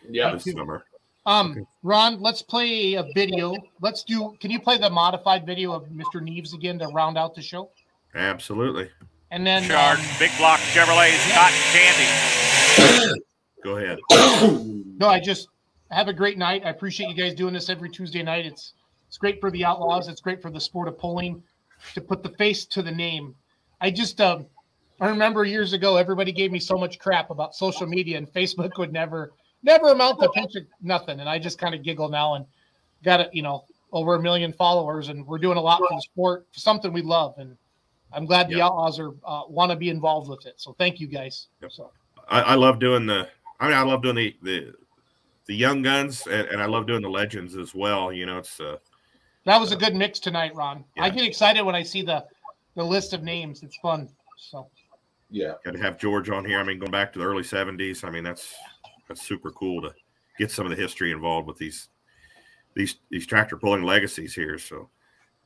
Yeah, this summer. Um, Ron, let's play a video. Let's do. Can you play the modified video of Mister Neves again to round out the show? Absolutely. And then Shark, um, big block Chevrolets, Cotton Candy. Go ahead. No, I just have a great night. I appreciate you guys doing this every Tuesday night. It's it's great for the Outlaws. It's great for the sport of pulling to put the face to the name. I just um. Uh, I remember years ago, everybody gave me so much crap about social media, and Facebook would never, never amount to picture, nothing. And I just kind of giggle now and got it, you know, over a million followers, and we're doing a lot for the sport, for something we love. And I'm glad the yep. Outlaws are uh, want to be involved with it. So thank you guys. Yep. So I, I love doing the, I mean, I love doing the the, the young guns, and, and I love doing the legends as well. You know, it's uh, that was uh, a good mix tonight, Ron. Yeah. I get excited when I see the the list of names. It's fun. So. Yeah, got to have George on here. I mean, going back to the early seventies. I mean, that's that's super cool to get some of the history involved with these these these tractor pulling legacies here. So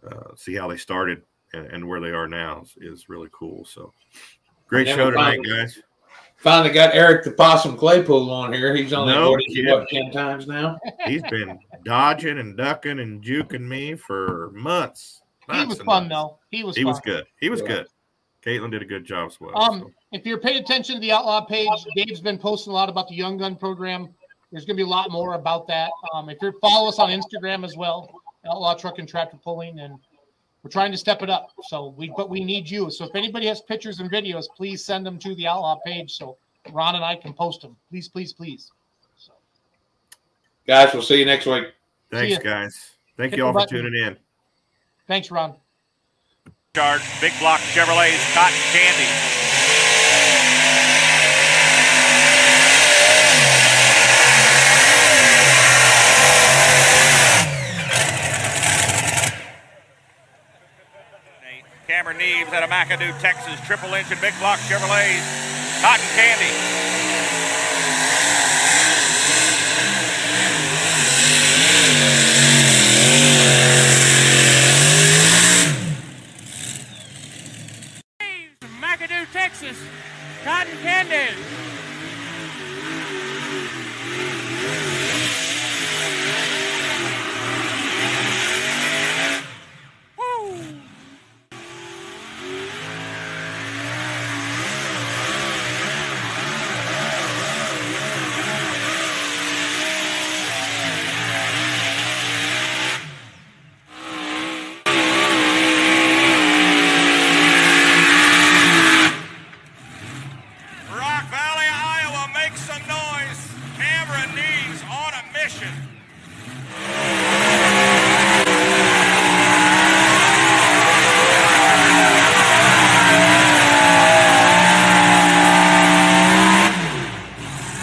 uh, see how they started and, and where they are now is, is really cool. So great show tonight, finally, guys. Finally got Eric the Possum Claypool on here. He's on no the what, ten times now. He's been dodging and ducking and juking me for months. months he was fun months. though. He was. He fun. was good. He was yeah. good. Caitlin did a good job as well. Um, so. If you're paying attention to the Outlaw page, Dave's been posting a lot about the Young Gun program. There's going to be a lot more about that. Um, if you're follow us on Instagram as well, Outlaw Truck and Tractor Pulling, and we're trying to step it up. So we, but we need you. So if anybody has pictures and videos, please send them to the Outlaw page so Ron and I can post them. Please, please, please. So. Guys, we'll see you next week. Thanks, guys. Thank you all for tuning in. Thanks, Ron. Charge, big block Chevrolets, Cotton Candy. Cameron Neves at a McAdoo, Texas, triple engine, big block Chevrolets, Cotton Candy. Texas, Cotton Candy. Woo! Rock Valley, Iowa, make some noise. Cameron Neves on a mission.